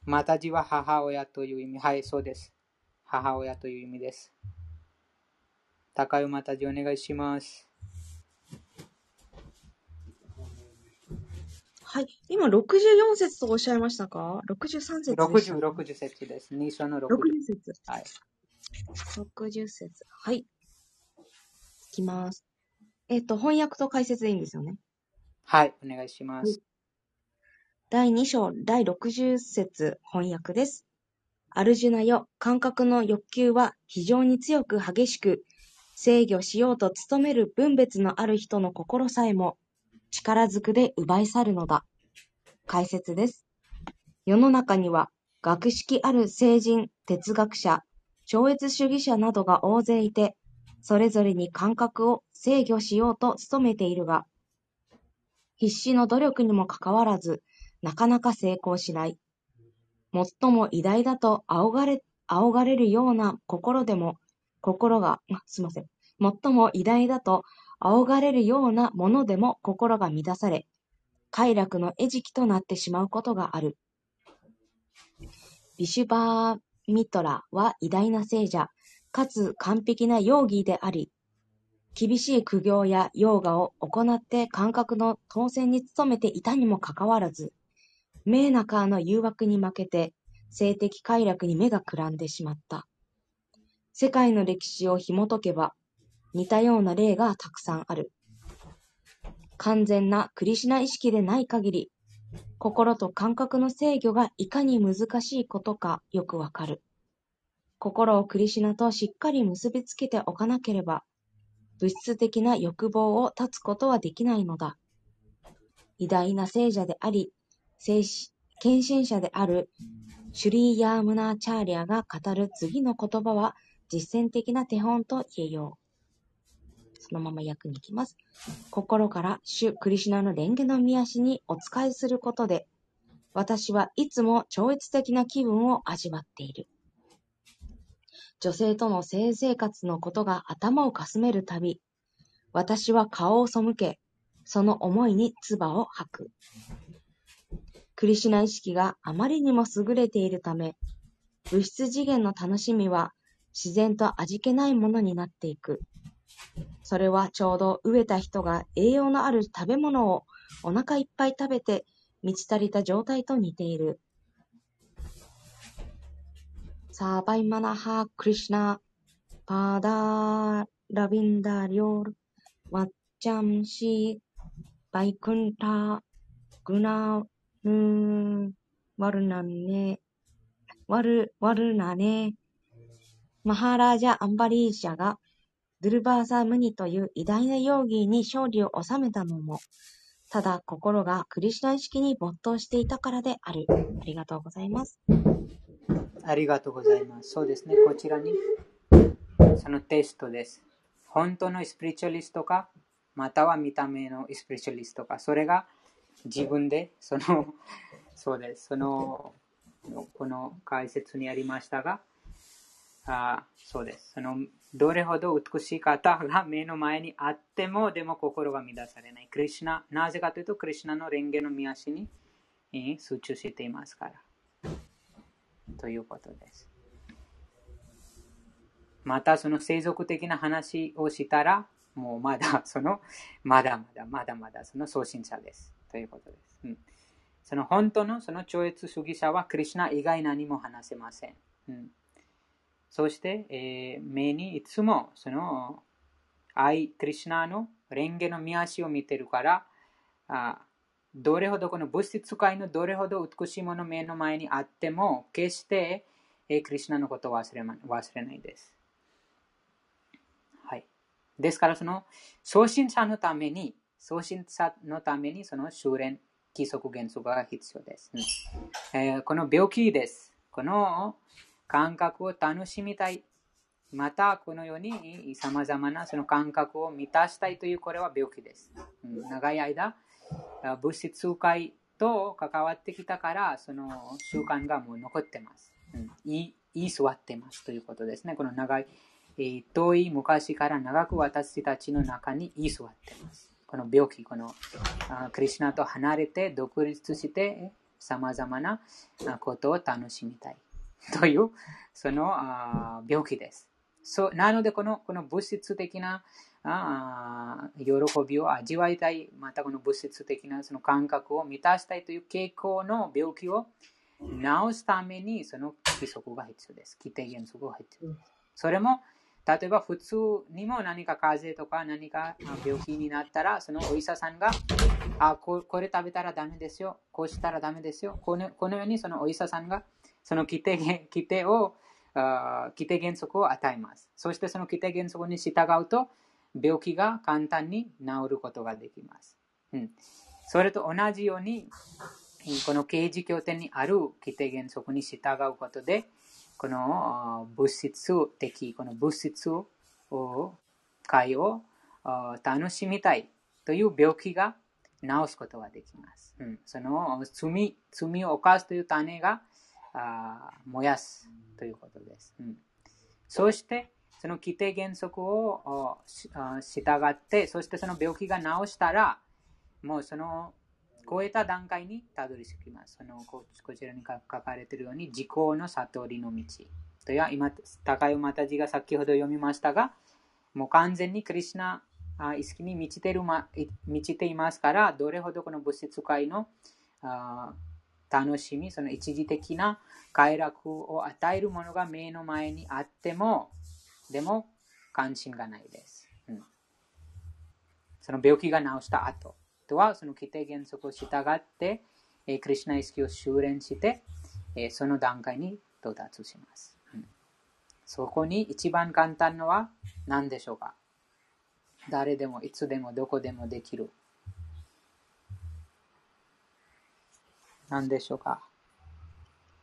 マタジは母親という意味。はい、そうです。母親という意味です。高代マタジお願いします。はい、今ろくじゅうよん節とおっしゃいましたか？ろくじゅうさん節。ろくじゅう、ろくじゅう節です。に章のろくじゅう。ろくじゅう節。はい。ろくじゅう節。はい。いきます。えっと、翻訳と解説でいいんですよね。はい、お願いします。はい、だいに章第ろくじゅう節翻訳です。アルジュナよ、感覚の欲求は非常に強く激しく、制御しようと努める分別のある人の心さえも力ずくで奪い去るのだ。解説です。世の中には学識ある聖人、哲学者、超越主義者などが大勢いて、それぞれに感覚を制御しようと努めているが、必死の努力にもかかわらず、なかなか成功しない。最も偉大だと仰がれ、仰がれるような心でも、心が、あ、すいません。最も偉大だと仰がれるようなものでも心が乱され、快楽の餌食となってしまうことがある。ビシュバーミトラは偉大な聖者、かつ完璧なヨーギーであり、厳しい苦行やヨーガを行って感覚の当選に努めていたにもかかわらず、メーナカーの誘惑に負けて、性的快楽に目がくらんでしまった。世界の歴史を紐解けば、似たような例がたくさんある。完全なクリシュナ意識でない限り、心と感覚の制御がいかに難しいことかよくわかる。心をクリシュナとしっかり結びつけておかなければ、物質的な欲望を断つことはできないのだ。偉大な聖者であり、献身者であるシュリー・ヤームナーチャーリアが語る次の言葉は実践的な手本と言えよう。そのまま訳に行きます。心から主クリシュナの蓮華の御足にお仕えすることで、私はいつも超越的な気分を味わっている。女性との性生活のことが頭をかすめるたび、私は顔を背け、その思いに唾を吐く。クリシュナ意識があまりにも優れているため、物質次元の楽しみは自然と味気ないものになっていく。それはちょうど飢えた人が栄養のある食べ物をお腹いっぱい食べて満ち足りた状態と似ている。サーバイマナハクリシュナパーダーラビンダリョールワッチャムシバイクンタグナーうーん、ワルナネ、ワル、ワルナネ、マハラジャ・アンバリーシャがドゥルバーサ・ムニという偉大なヨーギーに勝利を収めたのも、ただ心がクリシュナ意識に没頭していたからである。ありがとうございます。ありがとうございます。そうですね、こちらに、そのテストです。本当のスピリチュアリストか、または見た目のスピリチュアリストか、それが、自分でそのそうですそのこの解説にありましたが、あそうですそのどれほど美しい方が目の前にあってもでも心が乱されない。クリシュナなぜかというとクリシュナの蓮華の御足に、えー、集中していますからということです。またその世俗的な話をしたらもうまだそのまだまだまだまだその送信者です。ということです。うん、その本当のその超越主義者はクリシュナ以外何も話せません。うん、そして、えー、目にいつもその愛クリシュナの蓮華の御足を見てるから、あどれほどこの物質界のどれほど美しいもの目の前にあっても決して、えー、クリシュナのことを忘れ、忘れないです。はい。ですからその送信者のために送信者のためにその修練、規則原則が必要です、うんえー。この病気です。この感覚を楽しみたい。またこのようにさまざまなその感覚を満たしたいというこれは病気です。うん、長い間、物質界と関わってきたからその習慣がもう残ってます。うん、いい座ってますということですね。この長い、えー、遠い昔から長く私たちの中にいい座ってます。この病気、このクリシュナと離れて独立してさまざまなことを楽しみたいというその病気です。そうなのでこの、この物質的な喜びを味わいたい、またこの物質的なその感覚を満たしたいという傾向の病気を治すためにその規則が必要です。規定原則が必要です。それも例えば普通にも何か風邪とか何か病気になったらそのお医者さんがあ こ, これ食べたらダメですよこうしたらダメですよこ の, このようにそのお医者さんがその規定を規定原則を与えます。そしてその規定原則に従うと病気が簡単に治ることができます。うん、それと同じようにこの刑事教典にある規定原則に従うことでこの物質的この物質を界を楽しみたいという病気が治すことができます。うん、その 罪, 罪を犯すという種があ燃やすということです。うん、そしてその規定原則を従ってそしてその病気が治したらもうその超えた段階にたどり着きます。その こ, こちらに書かれているように自己の悟りの道という今高代又次が先ほど読みましたが、もう完全にクリシュナ意識に満ちている、満ちていますから、どれほどこの物質界の楽しみ、その一時的な快楽を与えるものが目の前にあってもでも関心がないです、うん、その病気が治した後とはその規定原則を従って、えー、クリシュナ意識を修練して、えー、その段階に到達します、うん、そこに一番簡単のは何でしょうか？誰でもいつでもどこでもできる何でしょうか？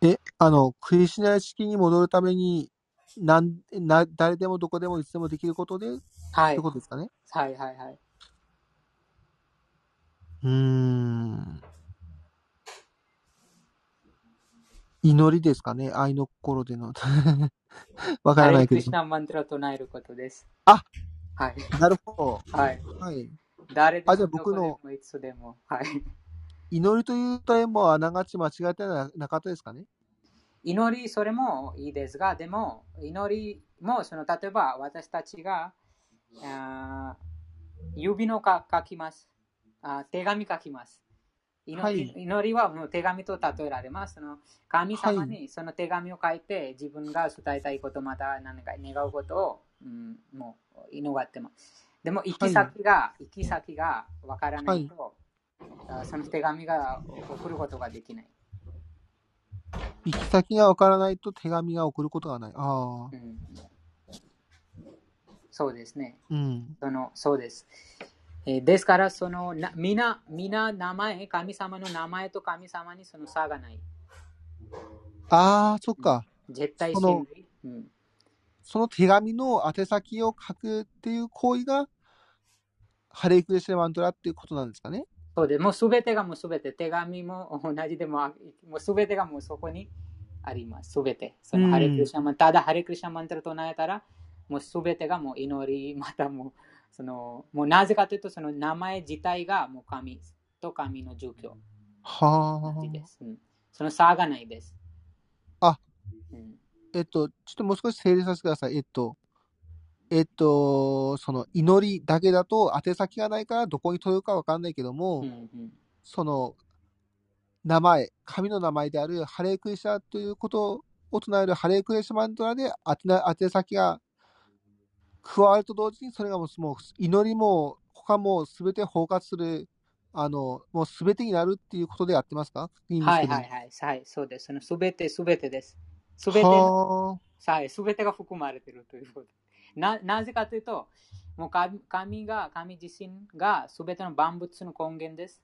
え、あのクリシュナ意識に戻るためになんな誰でもどこでもいつでもできることで、はい、ってことですかね？はいはいはい。うーん、祈りですかね？愛の心でのわからないけど、ハレクリシュナマントラを唱えることです。あ、はい、なるほど、はいはい、誰でもどこでもいつでも、はい、祈りという点もあながち間違えてなかったですかね？祈り、それもいいですが、でも祈りもその例えば私たちがあ指のか書きます、手紙書きます。祈り、祈りはもう手紙と例えられます。その神様にその手紙を書いて、はい、自分が伝えたいこと、また何か願うことを、うん、もう祈ってます。でも行き先が、はい、行き先がわからないと、はい、その手紙が送ることができない。行き先がわからないと手紙が送ることがない。ああ、うん。そうですね。うん、そのそうです。ですからそのみな、みな名前、神様の名前と神様にその差がない。ああ、そっか。絶対真理、うん。その手紙の宛先を書くっていう行為がハレクリシュナマントラっていうことなんですかね？そうです。もうすべてがもうすべて、手紙も同じでも、もうすべてがもうそこにあります。すべて。そのハレクリシュナマン、ただハレクリシュナマントラと唱えたら、もうすべてがもう祈り、またもう。そのもうなぜかというと、その名前自体がもう神と神の住居です、うん、その差がないです。あ、うん、えっとちょっともう少し整理させてください。えっとえっとその祈りだけだと宛先がないからどこに届くか分かんないけども、うんうん、その名前、神の名前であるハレクリシャということを唱えるハレクリシャマントラで宛先が加わると同時に、それがもう祈りも他も全て包括する、あのもう全てになるっていうことでやってますか？いいんですけど。はいはいはい、はい、そうです。その全て全てです。全ての、はい、全てが含まれているということ。な、なぜかというと、もう神が、神自身が全ての万物の根源です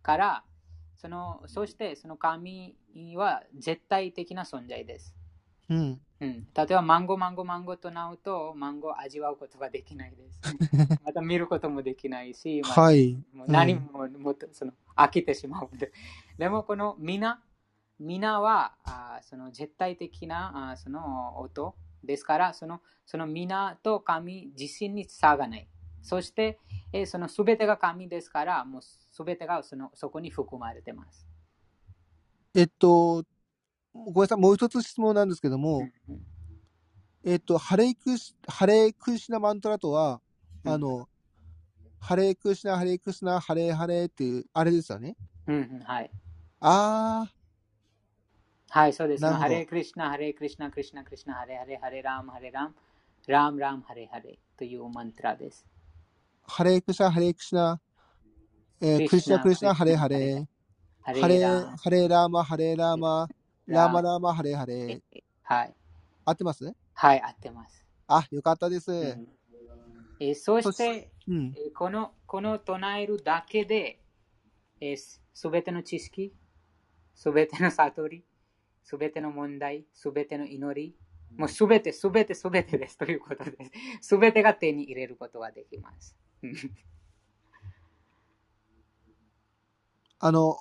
から、そのそしてその神は絶対的な存在です。うんうん、例えばマンゴーマンゴーマンゴーとなるとマンゴー味わうことができないですまた見ることもできないし、まあはい、もう何も、うん、もっとその飽きてしまうで, でもこのみなみなはあその絶対的なあその音ですから、そのそのみなと神自身に差がない。そしてえその全てが神ですから、もう全てが そ, のそこに含まれてます。えっとごめんなさい、もう一つ質問なんですけども、うん、えっとハレクシハレクシナマントラとは、うん、あのハレクシナハレクシナハレハレっていうあれですよね？うんうん、はい、ああはい、そうです。ハレクリシナハレクリシナクリシナクリシナハレハレハレラムハレラムラムラムハレハレというマントラです。ハレクシナハレクシナ、えー、クリシナクリシナハレハレハレハレラムハレラムラマラマハレハレ、はい、合ってますね。はい、合ってます。あ、よかったです。うん、えー、そして、うん、この、この唱えるだけで、すべての知識、すべての悟り、すべての問題、すべての祈り、もうすべて、すべて、すべてですということです。すべてが手に入れることができます。あの、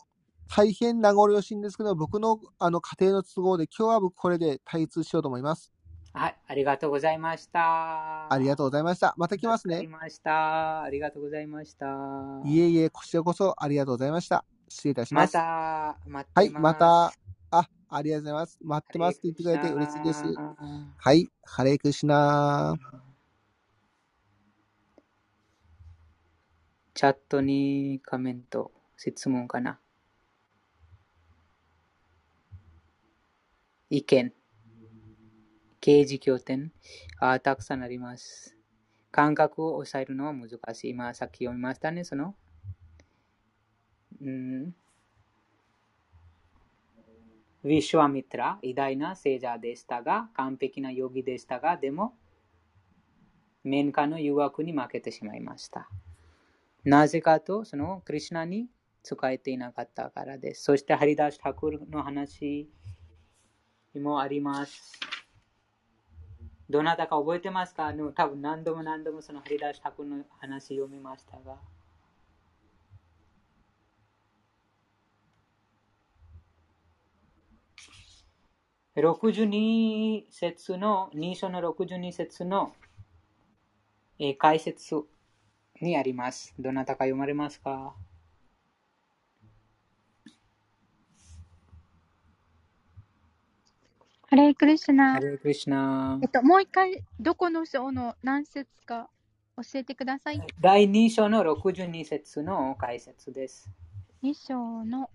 大変名残惜しいんですけど、僕の、あの家庭の都合で、今日は僕これで退出しようと思います。はい、ありがとうございました。ありがとうございました。また来ますね。ありがとうございました。ありがとうございました。いえいえ、こちらこそありがとうございました。失礼いたします。また、待ってます。はい、また、あ、ありがとうございます。待ってますって言ってくれて嬉しいです。はい、ハレクシナ。チャットにコメント、質問かな。意見。刑事拠点、あ、たくさんあります。感覚を抑えるのは難しい。今、さっき読みましたね、その。うん。ウィシュワミトラ、偉大な聖者でしたが、完璧なヨギでしたが、でも、メンカの誘惑に負けてしまいました。なぜかと、その、クリシュナに仕えていなかったからです。そして、ハリダス・タクールの話もあります。どなたか覚えてますか？多分何度も何度もそのハリダス・タクールの話を読みましたが、ろくじゅうに節のに章のろくじゅうに節の解説にあります。どなたか読まれますか？ハレイクリシュナ。ハレイクリシュナ。えっと、もう一回、どこの章の何節か教えてください。だいに章のろくじゅうに節の解説です。に章の、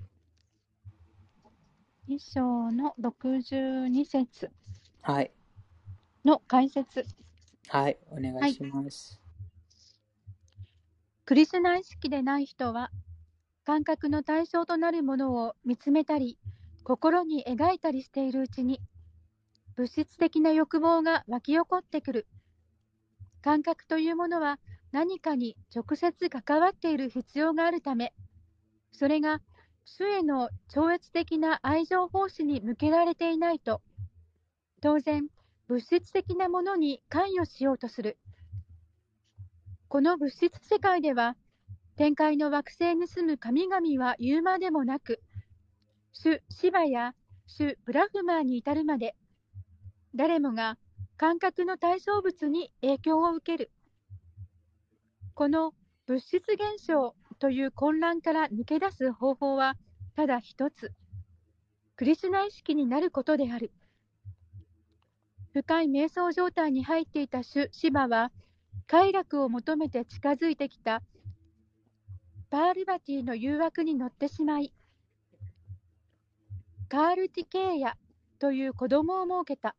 に章のろくじゅうに節の解説。はい、はい、お願いします、はい。クリシュナ意識でない人は、感覚の対象となるものを見つめたり、心に描いたりしているうちに、物質的な欲望が湧き起こってくる。感覚というものは何かに直接関わっている必要があるため、それが主への超越的な愛情奉仕に向けられていないと、当然物質的なものに関与しようとする。この物質世界では、天界の惑星に住む神々は言うまでもなく、主シバや主ブラフマーに至るまで、誰もが感覚の対象物に影響を受ける。この物質現象という混乱から抜け出す方法はただ一つ、クリシュナ意識になることである。深い瞑想状態に入っていた主シバは、快楽を求めて近づいてきたパールバティの誘惑に乗ってしまい、カールティケーヤという子供を設けた。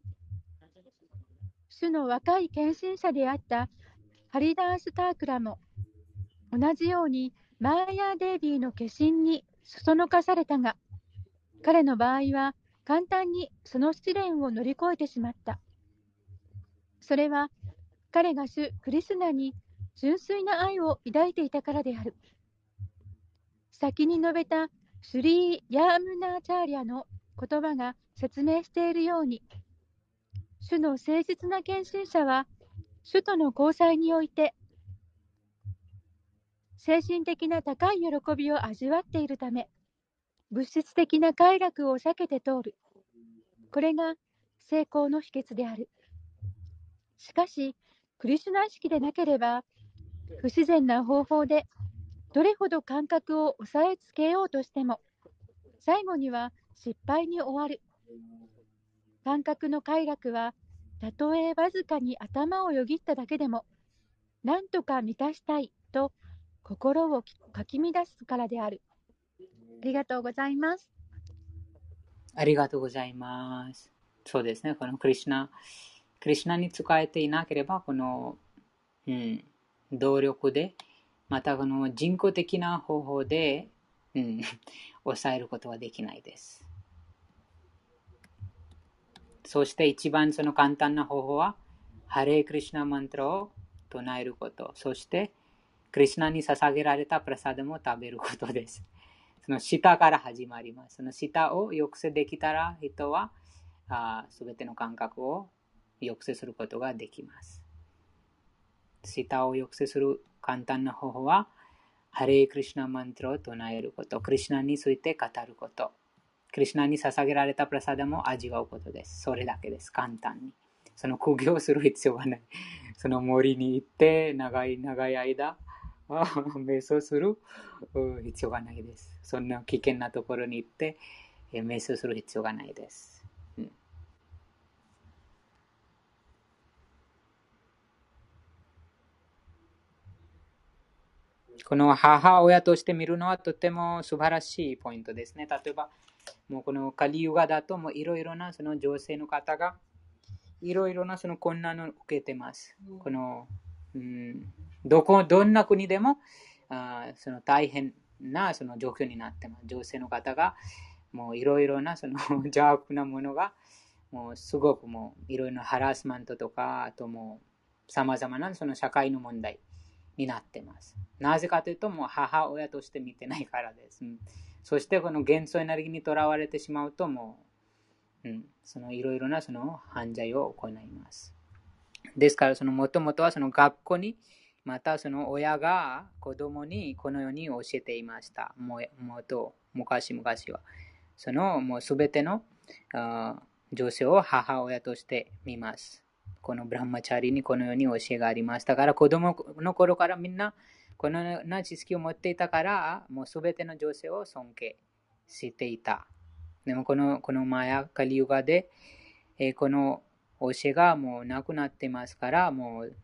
主の若い献身者であったハリダース・タークラも同じようにマーヤーデービーの化身にそそのかされたが、彼の場合は簡単にその試練を乗り越えてしまった。それは彼が主クリシュナに純粋な愛を抱いていたからである。先に述べたシュリー・ヤームナーチャーリャの言葉が説明しているように、主の誠実な献身者は、主との交際において、精神的な高い喜びを味わっているため、物質的な快楽を避けて通る。これが成功の秘訣である。しかし、クリシュナ意識でなければ、不自然な方法で、どれほど感覚を押さえつけようとしても、最後には失敗に終わる。感覚の快楽は、たとえわずかに頭をよぎっただけでも、なんとか満たしたいと心をかき乱すからである。ありがとうございます。ありがとうございます。そうですね、このクリシュナ、クリシュナに仕えていなければ、この、うん、動力で、またこの人工的な方法で、うん、抑えることはできないです。そして一番その簡単な方法は、ハレクリシュナマントラを唱えること、そしてクリシュナに捧げられたプラサダも食べることです。その舌から始まります。その舌を抑制できたら、人はすべての感覚を抑制することができます。舌を抑制する簡単な方法は、ハレクリシュナマントラを唱えること、クリシュナについて語ること、クリシュナに捧げられたプラサダも味わうことです。それだけです。簡単に。その苦行する必要はない。その森に行って長い長い間、瞑想する必要がないです。そんな危険なところに行って瞑想する必要がないです。うん、この母親として見るのはとても素晴らしいポイントですね。例えば、もうこのカリユガだといろいろなその女性の方がいろいろなその困難を受けてます。このうん、どこどんな国でもあその大変なその状況になってます。女性の方がもういろいろなその邪悪なものがもうすごくもういろいろなハラスマントとかあともうさまざまなその社会の問題になってます。なぜかというともう母親として見てないからです。うん、そしてこの幻想エネルギーにとらわれてしまうともう、うん、そのいろいろなその犯罪を行います。ですから、そのもともとはその学校に、またその親が子供にこのように教えていました。もと昔々は。そのもうすべての女性を母親として見ます。このブランマチャリにこのように教えがあります。だから子供の頃からみんなこのような知識を持っていたから、もうすべての女性を尊敬していた。でもこの、このマヤカリユガで、えー、この教えがもうなくなってますから、もう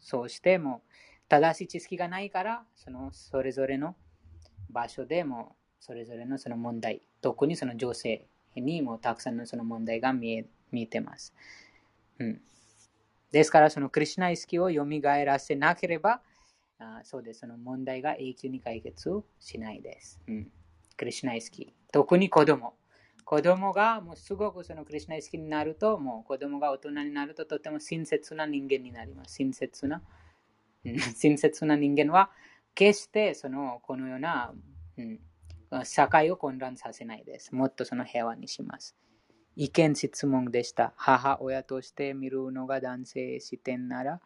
そうしても正しい知識がないから、そのそれぞれの場所でもそれぞれのその問題、特にその女性にもたくさんのその問題が見え、見えてます。うん、ですから、そのクリシュナ意識をよみがえらせなければ、あそうです、その問題が永久に解決しないです。うん、クリシュナ意識、特に子供。子供がもうすごくそのクリシュナ意識になると、もう子供が大人になるととても親切な人間になります。親切な、親切な人間は決してそのこのような、うん、社会を混乱させないです。もっとその平和にします。意見質問でした。母親として見るのが男性視点なら、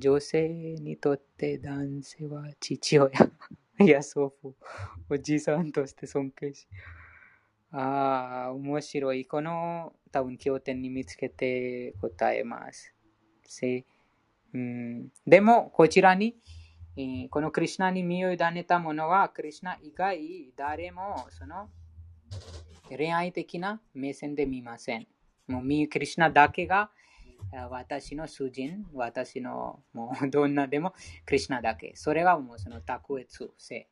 女性にとって男性は父親や祖父、おじさんとして尊敬し、ああ、面白い。この多分経典に見つけて答えます。せうん、でも、こちらに、えー、このクリシュナに身を委ねたものは、クリシュナ以外、誰もその恋愛的な目線で見ません。もうクリシュナだけが私の主人、私のもうどんなでもクリシュナだけ。それがもうその卓越性。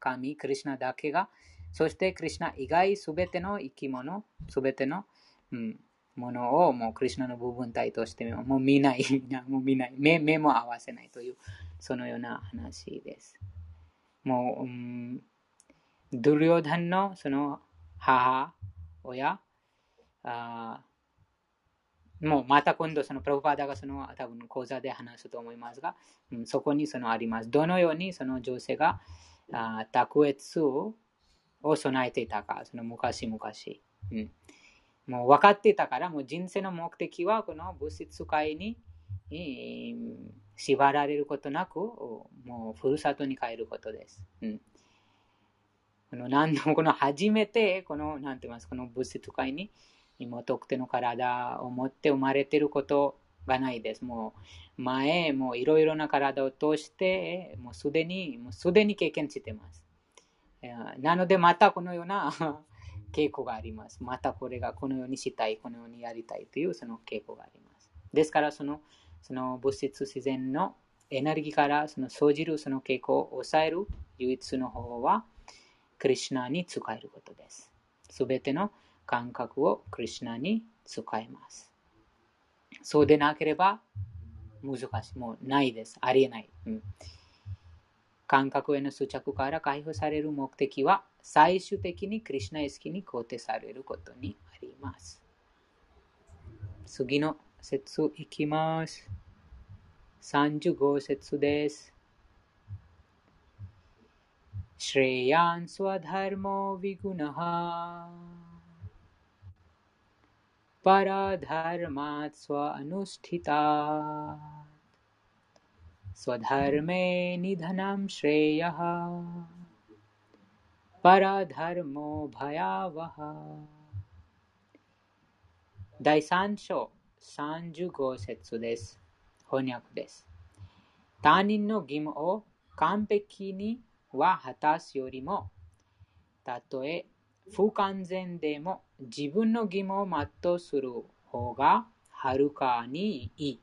神、クリシュナだけが。そして、クリシュナ以外すべての生き物、すべての、うん、ものをもうクリシュナの部分体としてもう見ない、もう見ない目、目も合わせないという、そのような話です。もう、うん、ドゥルヨダンのその母、親、あもうまた今度、そのプラブパーダがその多分講座で話すと思いますが、うん、そこにそのあります。どのようにその女性が卓越をを備えていたか、その昔々、うん、もう分かっていたから、もう人生の目的はこの物質界に、えー、縛られることなく、もうふるさとに帰ることです。うん、この何度もこの初めてこのなんて言います、この物質界にも特定の体を持って生まれていることがないです。もう前もいろいろな体を通して、もうすでにもうすでに経験してます。なのでまたこのような傾向があります。またこれがこのようにしたい、このようにやりたいというその傾向があります。ですからその、その物質自然のエネルギーからその生じるその傾向を抑える唯一の方法はクリシュナに使えることです。すべての感覚をクリシュナに使えます。そうでなければ難しい。もうないです。ありえない。うん感覚への執着から解放される目的は最終的にクリシュナ意識に肯定されることにあります。次の節いきます。さんじゅうご節です。श्रेयान् स्वधर्मो विगुणः परधर्मात् स्वानुष्ठितात् स्वधर्मे निधनं श्रेयः परधर्मो भयावहः。だいさん章さんじゅうご節です。翻訳です。他人の義務を完璧には果たすよりも、たとえ不完全でも自分の義務を全うする方がはるかにいい。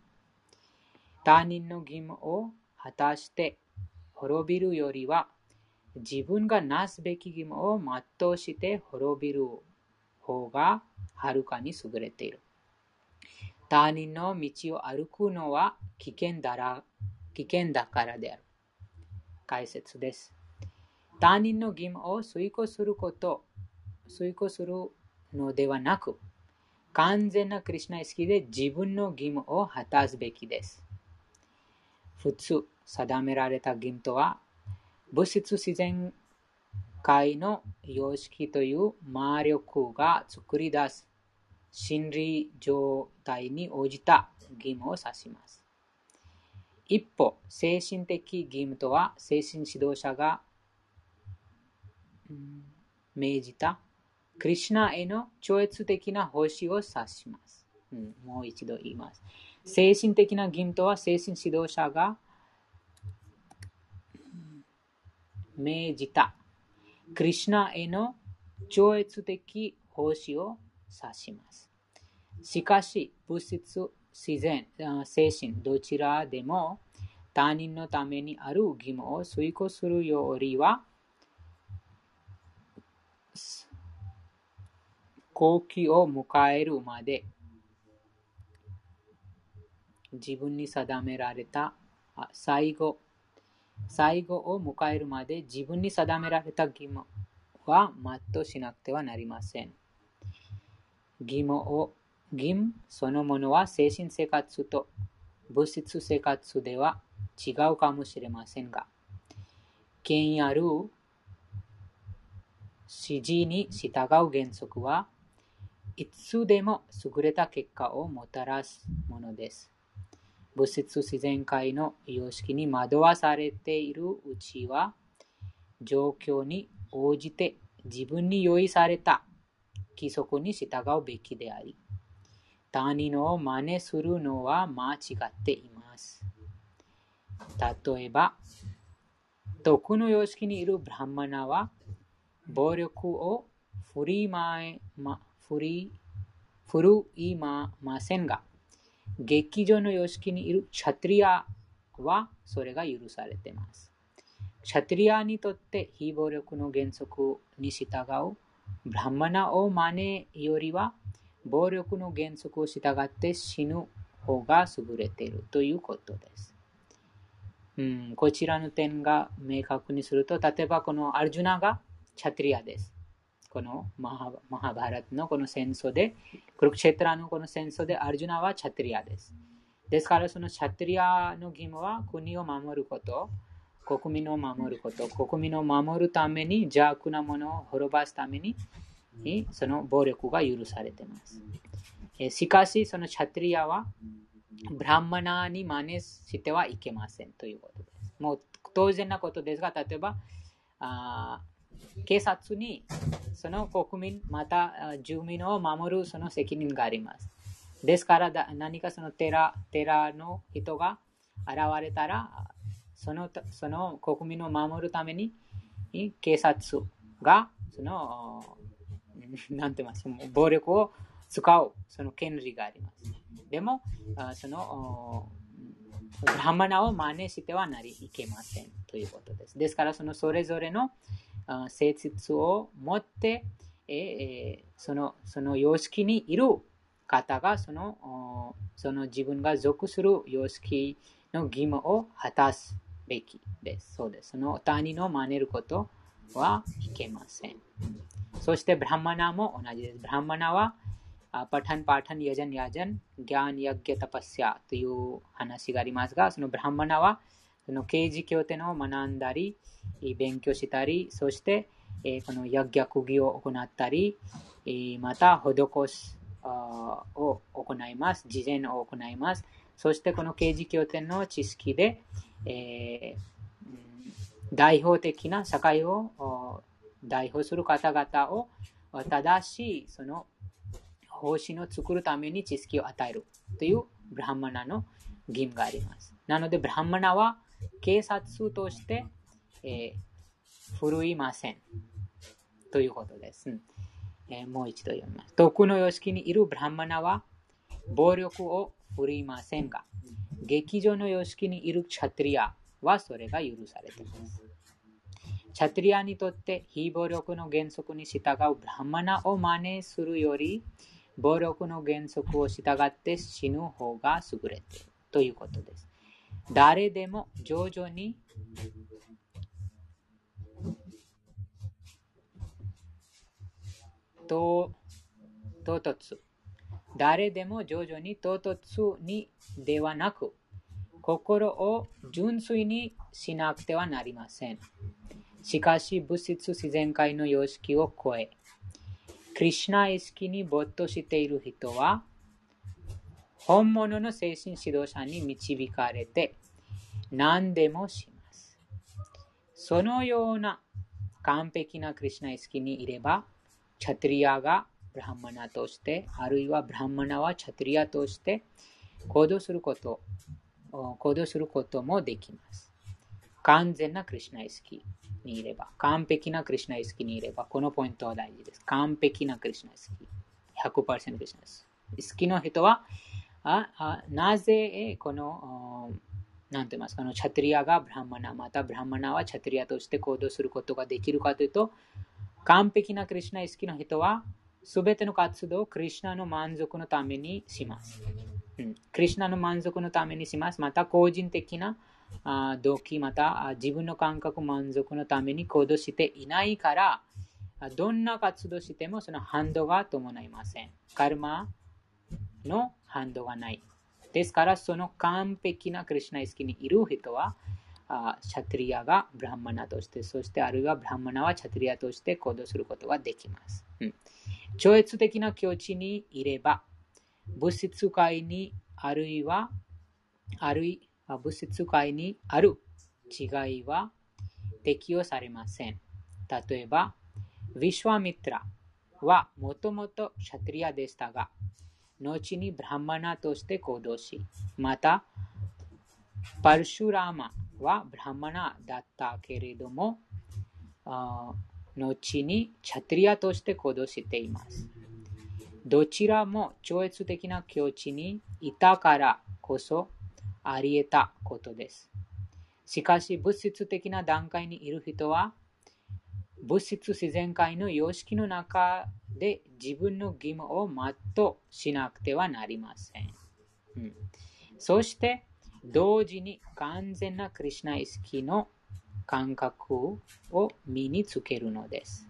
他人の義務を果たして滅びるよりは、自分がなすべき義務を全うして滅びる方がはるかに優れている。他人の道を歩くのは危険だら、危険だからである。解説です。他人の義務を遂行すること、遂行するのではなく、完全なクリシュナ意識で自分の義務を果たすべきです。普通、定められた義務とは、物質自然界の様式という魔力が作り出す心理状態に応じた義務を指します。一方、精神的義務とは、精神指導者が命じたクリシュナへの超越的な奉仕を指します、うん。もう一度言います。精神的な義務とは、精神指導者が命じたクリシュナへの超越的奉仕を指します。しかし、物質、自然、精神、どちらでも他人のためにある義務を遂行するよりは、好機を迎えるまで自分に定められた最後、最後を迎えるまで自分に定められた義務は全うしなくてはなりません。義務を義務そのものは精神生活と物質生活では違うかもしれませんが、権威ある指示に従う原則はいつでも優れた結果をもたらすものです。物質自然界の様式に惑わされているうちは、状況に応じて自分に用意された規則に従うべきであり、他人を真似するのは間違っています。例えば、徳の様式にいるブラマナは、暴力を振りまえ、ま、振り、振るいませんが、劇場の様式にいるシャトリアはそれが許されています。シャトリアにとって非暴力の原則に従うブラマナを真似よりは、暴力の原則を従って死ぬ方が優れているということです。うん、こちらの点が明確にすると、例えばこのアルジュナがチャトリアです。このマハバーラトのこの戦争で、クルクシェトラのこの戦争でアルジュナはチャトリアです。ですからそのチャトリアの義務は国を守ること、国民を守ること、国民を守るために邪悪なものを滅ばすために、その暴力が許されています。しかし、そのシャトリアはブラマナに真似してはいけませんということです。もう当然なことですが、例えばあ警察にその国民また住民を守るその責任があります。ですからだ何かその寺、寺の人が現れたらその、その国民を守るために警察がそのなんて言います暴力を使うその権利があります。でも、そのブラマナを真似してはなりいけませんということです。ですから、そのそれぞれの性質を持って、えー、その、その様式にいる方がその、その自分が属する様式の義務を果たすべきです。そうです。その他人を真似ることはいけません。そしてブラハマナも同じです。ブラハマナは पठन पाठन यजन याजन ज्ञान यज्ञ तपस्या। तो यो हानाशिगारी मासगा सो ब्राह्मणवा नो केजी क्योते नो मनांदारी ई बेंक्यो शितारी सोचते ए कोनो यज्ञ कुगियो ओकोनात्तारी ए माता होदोकोस ओ ओकोनाइमास जिजेन ओ ओकोनाइमास।そしてこの刑事教典の知識で、えー、代表的な社会を代表する方々を正しいその方針を作るために知識を与えるというブラハマナの義務があります。なのでブラハマナは警察として、えー、振るいませんということです。うんえー、もう一度読みます。徳の様式にいるブラハマナは暴力を振るいませんが、劇場の様式にいるチャトリアはそれが許されています。チャトリアにとって非暴力の原則に従うブラマナを真似するより、暴力の原則を従って死ぬ方が優れているということです。誰でも徐々にと唐突誰でも徐々に唐突にではなく、心を純粋にしなくてはなりません。しかし、物質自然界の様式を超え、クリシュナ意識に没頭している人は、本物の精神指導者に導かれて、何でもします。そのような完璧なクリシュナ意識にいれば、チャトリアが、ブラマナとして、あるいはブラマナはチャトリアとして行動すること、行動することもできます。完全なクリシュナ意識にいれば、完璧なクリシュナ意識にいれば、このポイントは大事です。完璧なクリシュナ意識。ひゃくパーセント クリシュナ意識の人は、ああなぜこの、なんて言いますか、チャトリアがブラマナ、またブラマナはチャトリアとして行動することができるかというと、完璧なクリシュナ意識の人は、すべての活動をクリシュナの満足のためにします、うん。クリシュナの満足のためにします。また個人的な動機、また自分の感覚満足のために行動していないから、どんな活動してもその反動が伴いません。カルマの反動がない。ですから、その完璧なクリシュナ意識にいる人は、チャトリアがブラハマナとして、そしてあるいはブラハマナはチャトリアとして行動することができます。うん超越的な境地にいれば、物質界にあるいは、あるいは物質界にある違いは適用されません。例えば、ヴィシュワミトラはもともとシャトリアでしたが、後にブラハマナとして行動し、また、パルシュラーマはブラハマナだったけれども、後にチャトリアとして行動しています。どちらも超越的な境地にいたからこそあり得たことです。しかし物質的な段階にいる人は物質自然界の様式の中で自分の義務を全うしなくてはなりません。うん、そして同時に完全なクリシュナ意識の感覚を身につけるのです。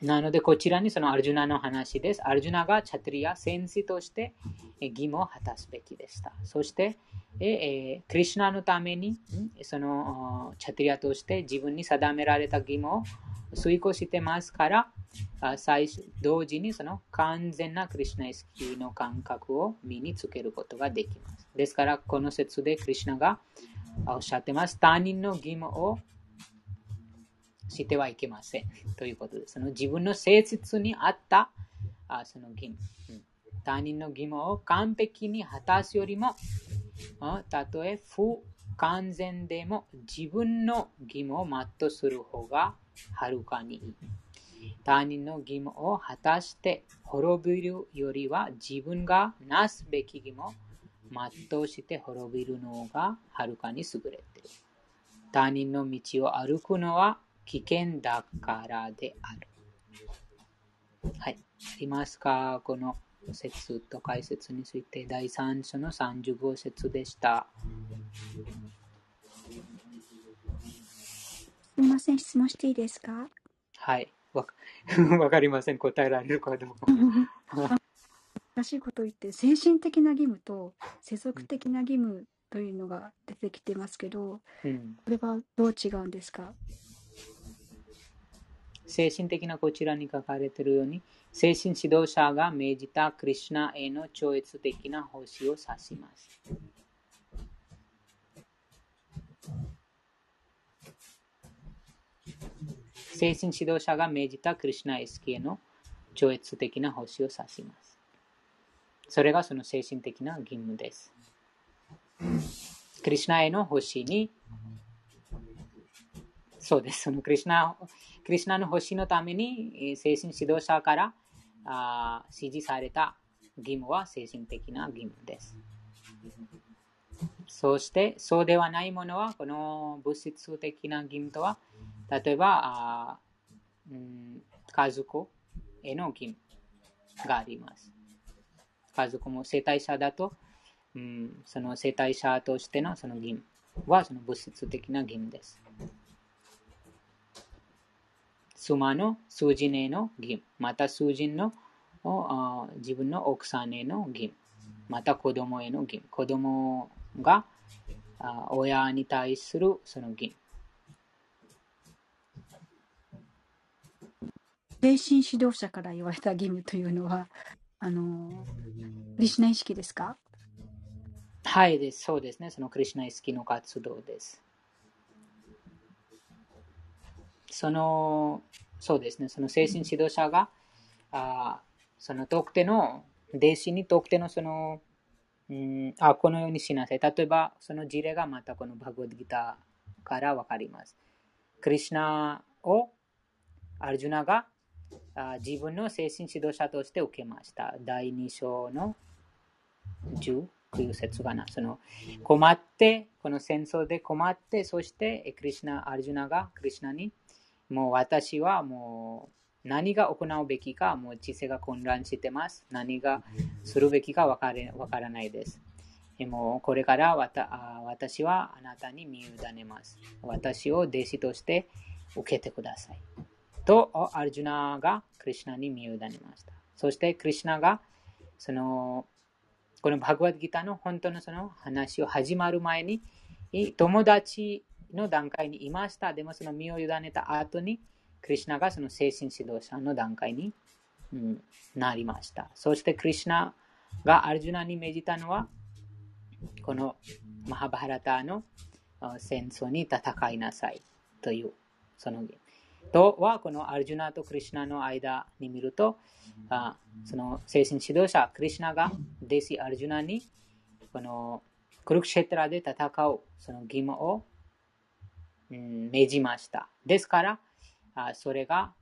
なのでこちらにそのアルジュナの話です。アルジュナがチャトリア、戦士として義務を果たすべきでした。そして、えー、クリシュナのためにそのチャトリアとして自分に定められた義務を遂行してますから、最初同時にその完全なクリシュナ意識の感覚を身につけることができます。ですから、この説でクリシュナがおっしゃってます。他人の義務をしてはいけませんということです。その自分の誠実にあったあその義務、他人の義務を完璧に果たすよりも、たとえ不完全でも自分の義務を全うする方がはるかにいい。他人の義務を果たして滅びるよりは自分がなすべき義務を全うして滅びるのがはるかに優れている。他人の道を歩くのは危険だからである。はい。ありますか？この説と解説についてだいさん章のさんじゅうご節でした。すみません、質問していいですか？はい。わかりません。答えられるかどうか。らしいこと言って、精神的な義務と世俗的な義務というのが出てきてますけど、うん、これはどう違うんですか？精神的なこちらに書かれているように、精神指導者が命じたクリシュナへの超越的な奉仕を指します。精神指導者が命じたクリシュナ意識への超越的な奉仕を指します。それがその精神的な義務です。クリシュナへの奉仕に、そうです。そのクリシュナ、クリシュナの奉仕のために精神指導者からあ指示された義務は精神的な義務です。そして、そうではないものは、この物質的な義務とは、例えば、うん、家族への義務があります。家族も生体者だと、うん、その生体者としてのその義務はその物質的な義務です。妻の囚人への義務、また囚人の自分の奥さんへの義務、また子供への義務、子供が親に対するその義務。精神指導者から言われた義務というのは、あのクリシュナ意識ですか？はいです、そうですね、そのクリシュナ意識の活動です。そのそうですね、その精神指導者があその特定の弟子に特定のその、うん、あこのようにしなさい。例えばその事例がまたこのバガヴァッド・ギーターからわかります。クリシュナをアルジュナがあ自分の精神指導者として受けました。だいに章のじゅうきゅう節かな。その困ってこの戦争で困って、そしてクリシュナアルジュナがクリシュナに、もう私はもう何が行うべきか、もう知性が混乱してます。何がするべきか分かれ、分からないです。もうこれからわた私はあなたに身を委ねます。私を弟子として受けてください。と、アルジュナがクリシュナに身を委ねました。そしてクリシュナがそのこのバガヴァッド・ギーターの本当のその話を始まる前に、友達の段階にいました。でもその身を委ねた後に、クリシュナがその精神指導者の段階に、うん、なりました。そしてクリシュナがアルジュナに命じたのは、このマハバハラタの戦争に戦いなさいという、そのとはこのアルジュナとクリシュナの間に見ると、あその精神指導者クリシュナが弟子アルジュナにこのクルクシェトラで戦うその義務を命じました。ですから、それが、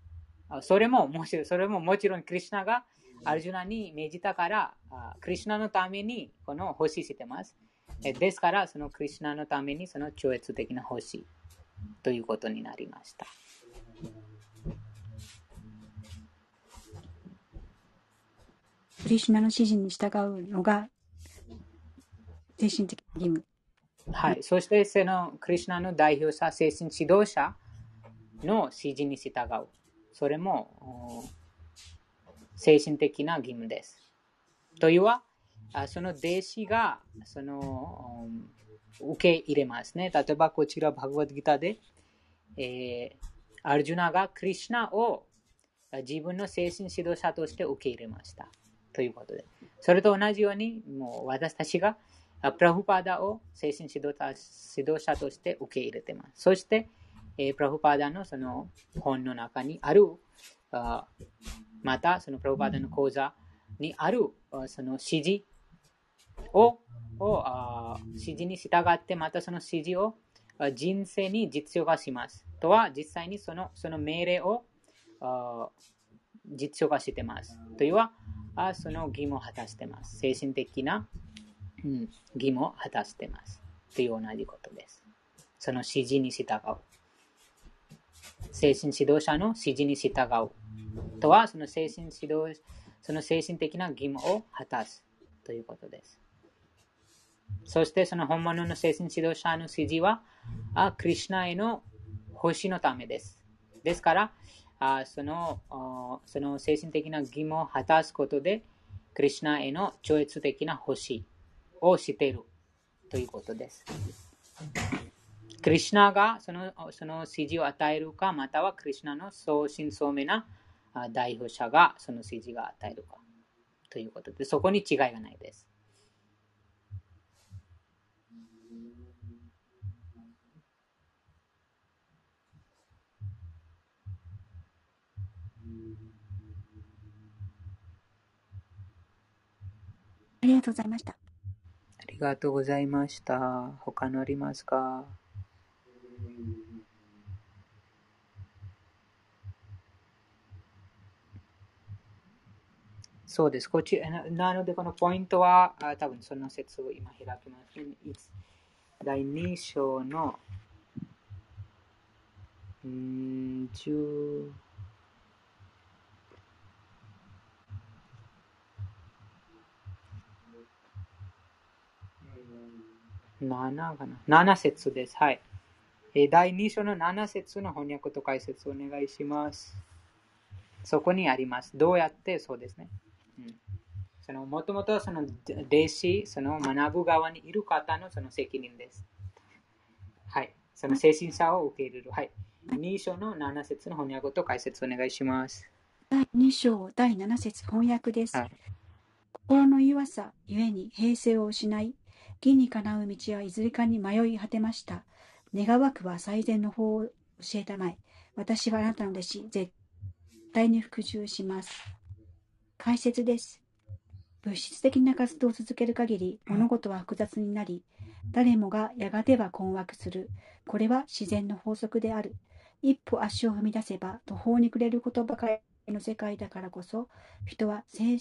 それももちろん、もちろんクリシュナがアルジュナに命じたから、クリシュナのためにこの奉仕してます。ですから、そのクリシュナのためにその超越的な奉仕ということになりました。クリシュナの指示に従うのが精神的な義務。はい、そしてそのクリシュナの代表者、精神指導者の指示に従う。それも精神的な義務です。というは、その弟子がその受け入れますね。例えばこちら、バガヴァッド・ギーターで、えー、アルジュナがクリシュナを自分の精神指導者として受け入れました。ということで、それと同じように、もう私たちがプラフパーダを精神指導者として受け入れています。そして、プラフパーダのその本の中にある、あまたそのプラフパーダの講座にあるその指示を、を指示に従って、またその指示を人生に実用化します。とは、実際にその、その命令を実用化しています。というは、その義務を果たしています。精神的なうん、義務を果たしています。という同じことです。その指示に従う。精神指導者の指示に従う。とは、その精神指導、その精神的な義務を果たすということです。そして、その本物の精神指導者の指示は、クリシュナへの奉仕のためです。ですから、あ そ, のその精神的な義務を果たすことで、クリシュナへの超越的な星を知っているということです。クリシュナがそ の, その指示を与えるか、またはクリシュナの相信相明な代表者がその指示を与えるかということで、そこに違いがないです。ありがとうございました。ありがとうございました。他のありますか？そうです。こっちなので、このポイントは多分その説を今開きますね。だいに章のうんじゅう。ななかなな節です。はい。だいに章のなな節の翻訳と解説をお願いします。そこにあります。どうやってそうですね。うん、そのもともとその弟子、その学ぶ側にいる方のその責任です。はい。その精神者を受け入れる。はい。に章のなな節の翻訳と解説をお願いします。だいに章だいなな節翻訳です。はい、心の弱さゆえに平静を失い、義にかなう道はいずれかに迷い果てました。願わくは最善の法を教えたまえ。私はあなたの弟子、絶対に服従します。解説です。物質的な活動を続ける限り、物事は複雑になり、誰もがやがては困惑する。これは自然の法則である。一歩足を踏み出せば、途方に暮れることばかりの世界だからこそ、人は正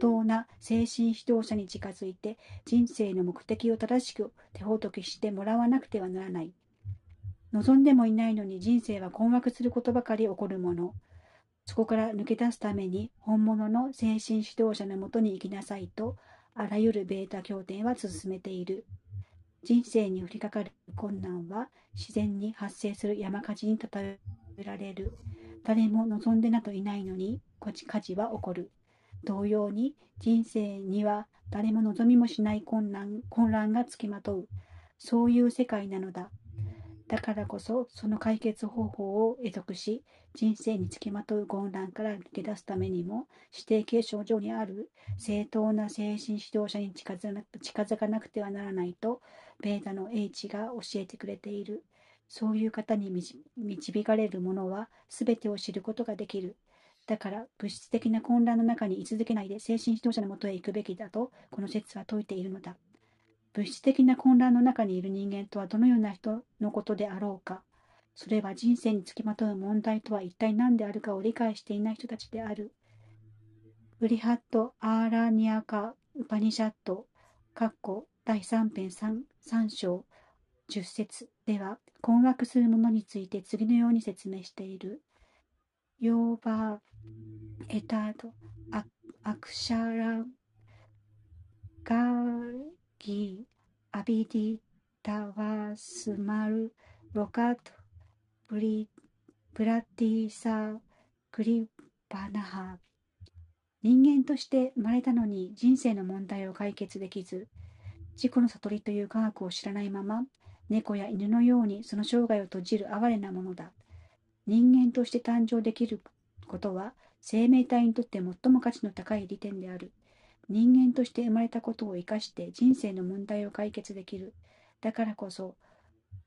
当な精神指導者に近づいて人生の目的を正しく手ほどきしてもらわなくてはならない。望んでもいないのに人生は困惑することばかり起こるもの。そこから抜け出すために本物の精神指導者のもとに行きなさいと、あらゆるベータ教典は進めている。人生に降りかかる困難は自然に発生する山火事にたたえられる。誰も望んでなどいないのに火事は起こる。同様に人生には誰も望みもしない混乱、混乱がつきまとう。そういう世界なのだ。だからこそその解決方法を会得し、人生につきまとう混乱から抜け出すためにも、指定継承上にある正当な精神指導者に近づかなくてはならないと、ベータの英知が教えてくれている。そういう方に導かれる者は全てを知ることができる。だから物質的な混乱の中に居続けないで精神指導者のもとへ行くべきだと、この説は説いているのだ。物質的な混乱の中にいる人間とはどのような人のことであろうか。それは人生につきまとう問題とは一体何であるかを理解していない人たちである。ブリハット・アーラニアカ・ウパニシャットだいさん編 さん, さん章じゅう節では、困惑するものについて次のように説明している。ヨーバーエタードア、アクシャラガーギーアビディタワスマルロカトブリブラティサクリバナハ。人間として生まれたのに人生の問題を解決できず、自己の悟りという科学を知らないまま、猫や犬のようにその生涯を閉じる哀れなものだ。人間として誕生できることは、生命体にとって最も価値の高い利点である。人間として生まれたことを生かして人生の問題を解決できる。だからこそ、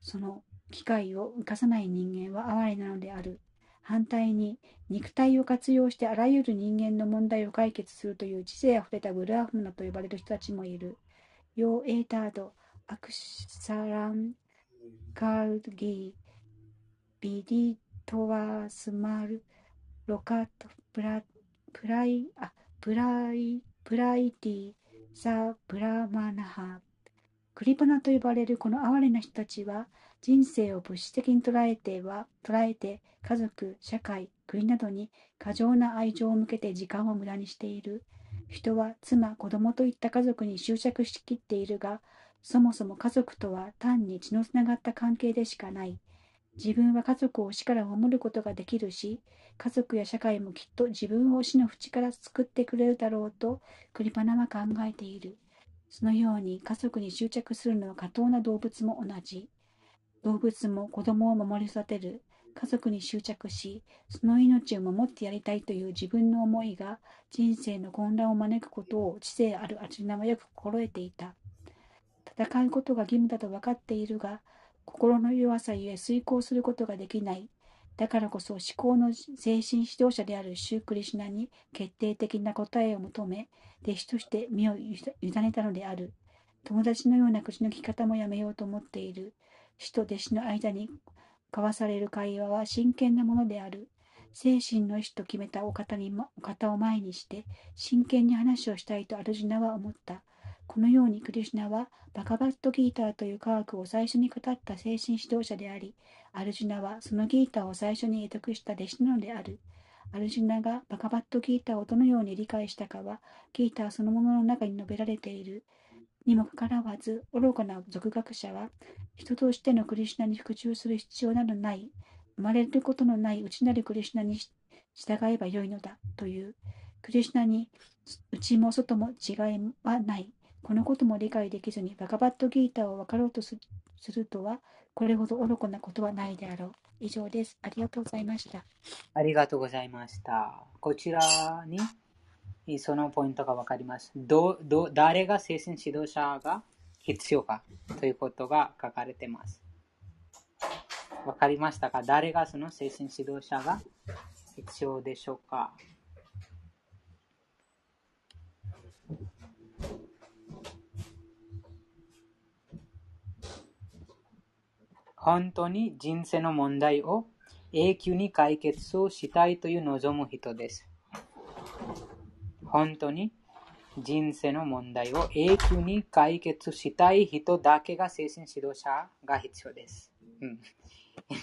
その機会を生かさない人間は哀れなのである。反対に、肉体を活用してあらゆる人間の問題を解決するという知性あふれたブルアフムナと呼ばれる人たちもいる。ヨーエータードアクシャランカルギビディトワスマルロカトプラプライあプライプライティサブラマナハ。クリパナと呼ばれるこの哀れな人たちは、人生を物質的に捉えては捉えて家族、社会、国などに過剰な愛情を向けて時間を無駄にしている。人は妻、子供といった家族に執着しきっているが、そもそも家族とは単に血のつながった関係でしかない。自分は家族を死から守ることができるし、家族や社会もきっと自分を死の淵から救ってくれるだろうとクリパナは考えている。そのように家族に執着するのは過当な動物も同じ。動物も子供を守り育てる。家族に執着し、その命を守ってやりたいという自分の思いが人生の混乱を招くことを知性あるアジュナはよく心得ていた。戦うことが義務だと分かっているが、心の弱さゆえ遂行することができない。だからこそ思考の精神指導者であるシュークリシュナに決定的な答えを求め、弟子として身を委ねたのである。友達のような口の利き方もやめようと思っている。師と弟子の間に交わされる会話は真剣なものである。精神の意志と決めたお方に、お方を前にして真剣に話をしたいとアルジュナは思った。このようにクリシュナはバガバットギーターという科学を最初に語った精神指導者であり、アルジュナはそのギーターを最初に会得した弟子なのである。アルジュナがバガバットギーターをどのように理解したかは、ギーターそのものの中に述べられている。にもかかわらず、愚かな俗学者は、人としてのクリシュナに服従する必要などない、生まれることのない内なるクリシュナに従えばよいのだ、という。クリシュナに内も外も違いはない。このことも理解できずに、バガバットギーターを分かろうとするとは、これほど愚かなことはないであろう。以上です。ありがとうございました。ありがとうございました。こちらに。そのポイントがわかります。ど、ど、誰が精神指導者が必要かということが書かれています。わかりましたか？誰がその精神指導者が必要でしょうか？本当に人生の問題を永久に解決をしたいという望む人です。本当に人生の問題を永久に解決したい人だけが精神指導者が必要です。うん、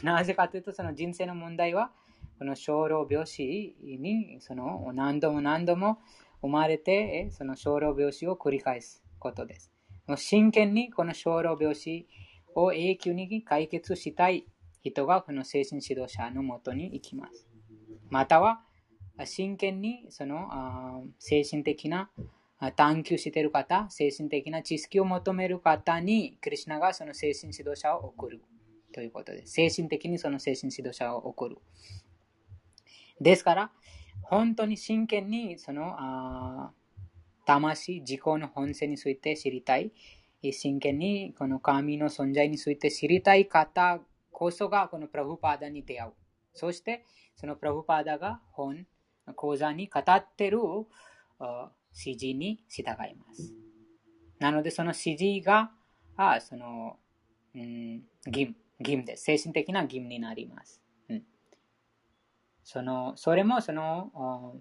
なぜかというと、その人生の問題は、この生老病死にその何度も何度も生まれて、その生老病死を繰り返すことです。真剣にこの生老病死を永久に解決したい人が、この精神指導者のもとに行きます。または、真剣にその精神的な探求している方、精神的な知識を求める方に、クリシュナがその精神指導者を送るということです。精神的にその精神指導者を送る。ですから、本当に真剣にその魂、自己の本性について知りたい、真剣にこの神の存在について知りたい方こそが、このプラブパーダに出会う。そして、そのプラブパーダが本、講座に語っている指示に従います。なので、その指示があその、うん、義務、義務です。精神的な義務になります。うん、そのそれもその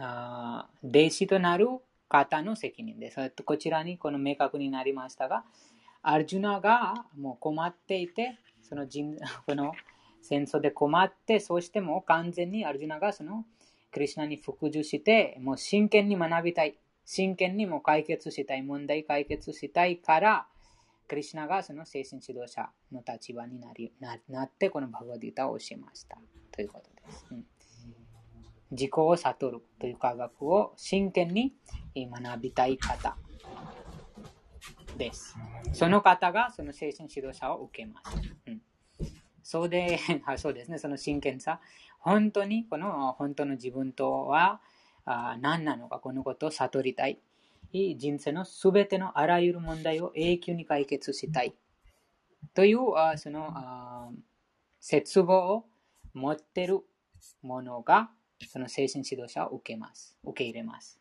あ弟子となる方の責任です。こちらにこの明確になりましたが、アルジュナがもう困っていて、その人この戦争で困って、そしてもう完全にアルジュナがそのクリシュナに服従して、もう真剣に学びたい。真剣にもう解決したい。問題解決したいから、クリシュナがその精神指導者の立場になり、な、なって、このバガヴァッドギーターを教えました。ということです。うん、自己を悟るという科学を真剣に学びたい方です。その方がその精神指導者を受けます。うん、そうで、そうですね、その真剣さ。本当に、この本当の自分とは何なのか、このことを悟りたい。人生のすべてのあらゆる問題を永久に解決したい。という、その、絶望を持っているものが、その精神指導者を受けます。受け入れます。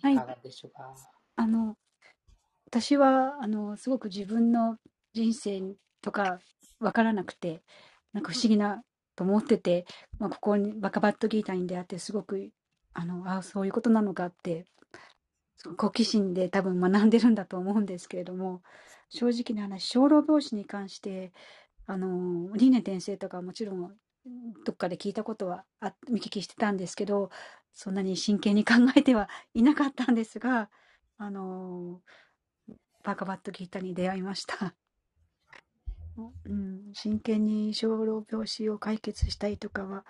はい。いかがでしょうか。あの私はあのすごく自分の人生とか分からなくて、なんか不思議なと思ってて、まあ、ここにバガヴァッドギーターに出会ってすごくあのあそういうことなのかって好奇心で多分学んでるんだと思うんですけれども、正直な話、生老病死に関してあの輪廻転生とかもちろんどっかで聞いたことはあ見聞きしてたんですけど、そんなに真剣に考えてはいなかったんですが、あのーバカバットギータに出会いました。うん、真剣に小老病死を解決したいとかは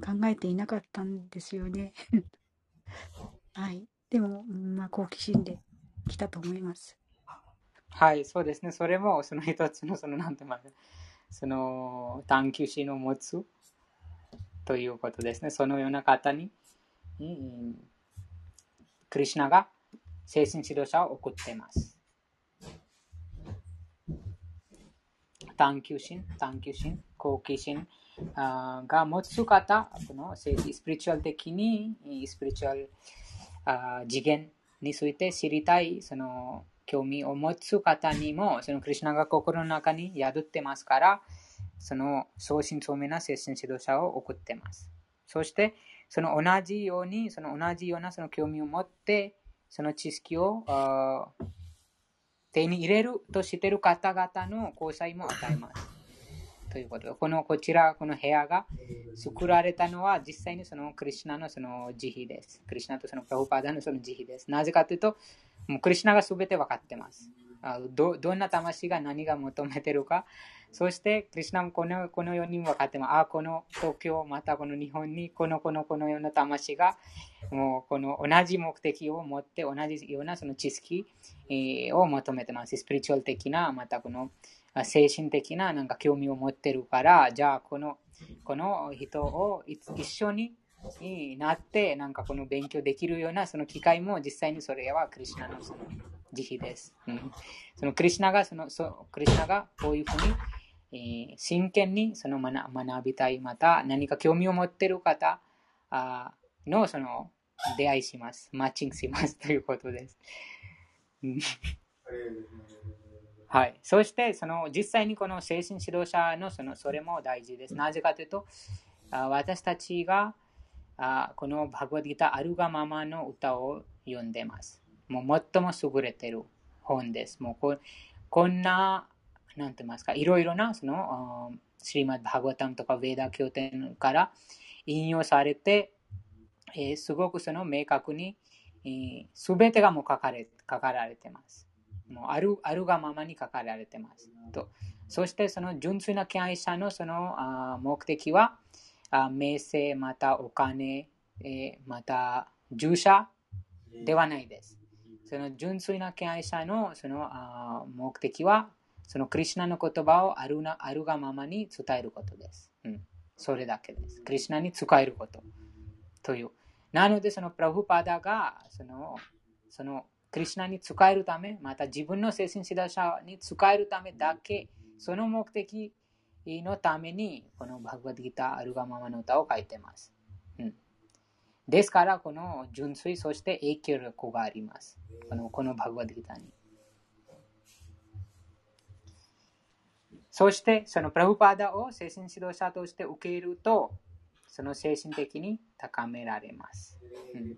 考えていなかったんですよね。はい。でも、うんまあ、好奇心で来たと思います。はい、そうですね。それもその一つの、その、なんて言いますか、その探求心を持つということですね。そのような方に、うん、クリシュナが精神指導者を送っています。探求心、探求心、好奇心あが持つ方、このスピリチュアル的に、スピリチュアルあ次元について知りたい、その興味を持つ方にも、そのクリシュナが心の中に宿ってますから、その相信聡明な精神指導者を送ってます。そしてその同じように、その同じようなその興味を持って、その知識をあ手に入れるとしている方々の交際も与えます。ということで、このこちら、この部屋が作られたのは、実際にそのクリシュナのその慈悲です。クリシュナとそのプラフパーダのその慈悲です。なぜかというと、もうクリシュナが全て分かってます。あ ど, どんな魂が何が求めてるか。そしてクリシュナもこ の, このように分かってます。あ、この東京、またこの日本にこのこのこのような魂が、もうこの同じ目的を持って、同じようなその知識を求めてます。スピリチュアル的な、またこの精神的 な, なんか興味を持ってるから、じゃあこ の, この人を一緒になって、なんかこの勉強できるようなその機会も、実際にそれはクリシュナのその慈悲です。うん、そのクリシュナがそのそクリシュナがこういうふうに、えー、真剣にその 学, 学びたい、また何か興味を持っている方あ の, その出会いします。マッチングしますということです。はい。そしてその実際にこの精神指導者 の, そ, のそれも大事です。なぜかというと、あ私たちがあこのバグワッドギータあるがままの歌を読んでます。もう最も優れている本です。もう こ, こんな、なんて言いますか、いろいろなそのシリマッド・バグワタムとかヴェーダ経典から引用されて、えー、すごくその明確に、えー、全てがもう書 か, れ書かられてます。もう あ, るあるがままに書かれてますと。そしてその純粋な権威者のその目的は、名声、またお金、えー、また従者ではないです。その純粋な権威者のその目的は、そのクリシュナの言葉をあるな、あるがままに伝えることです。うん、それだけです。クリシュナに使えることという。なのでそのプラブパダがそのそのクリシュナに使えるため、また自分の精神指導者に使えるためだけ、その目的のためにこのバグワッドギータあるがままの歌を書いてます。うん、ですからこの純粋、そして影響力があります。この、このバグワッドギータに。そしてそのプラブパーダを精神指導者として受け入れると、その精神的に高められます。うん、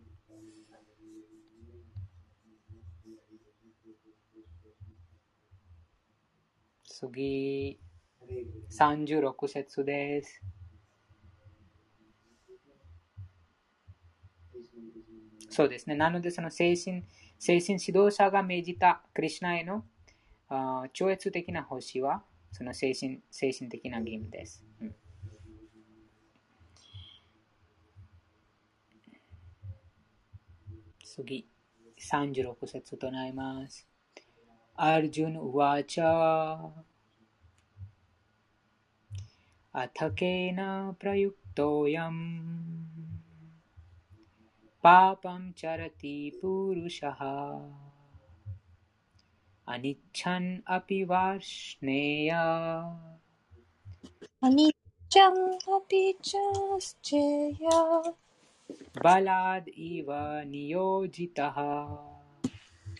次さんじゅうろく節です。そうですね。なのでその精神、精神指導者が命じたクリシュナへの超越的な星は、その精神、精神的な義務です。うん、次さんじゅうろく節となります。アルジュン・ウワチャアタケナプラユクトヤムパパムチャラティプルシャハアニッチャンアピワーシネヤアニッチャンアピチャスチェヤバラドイワニヨジタハ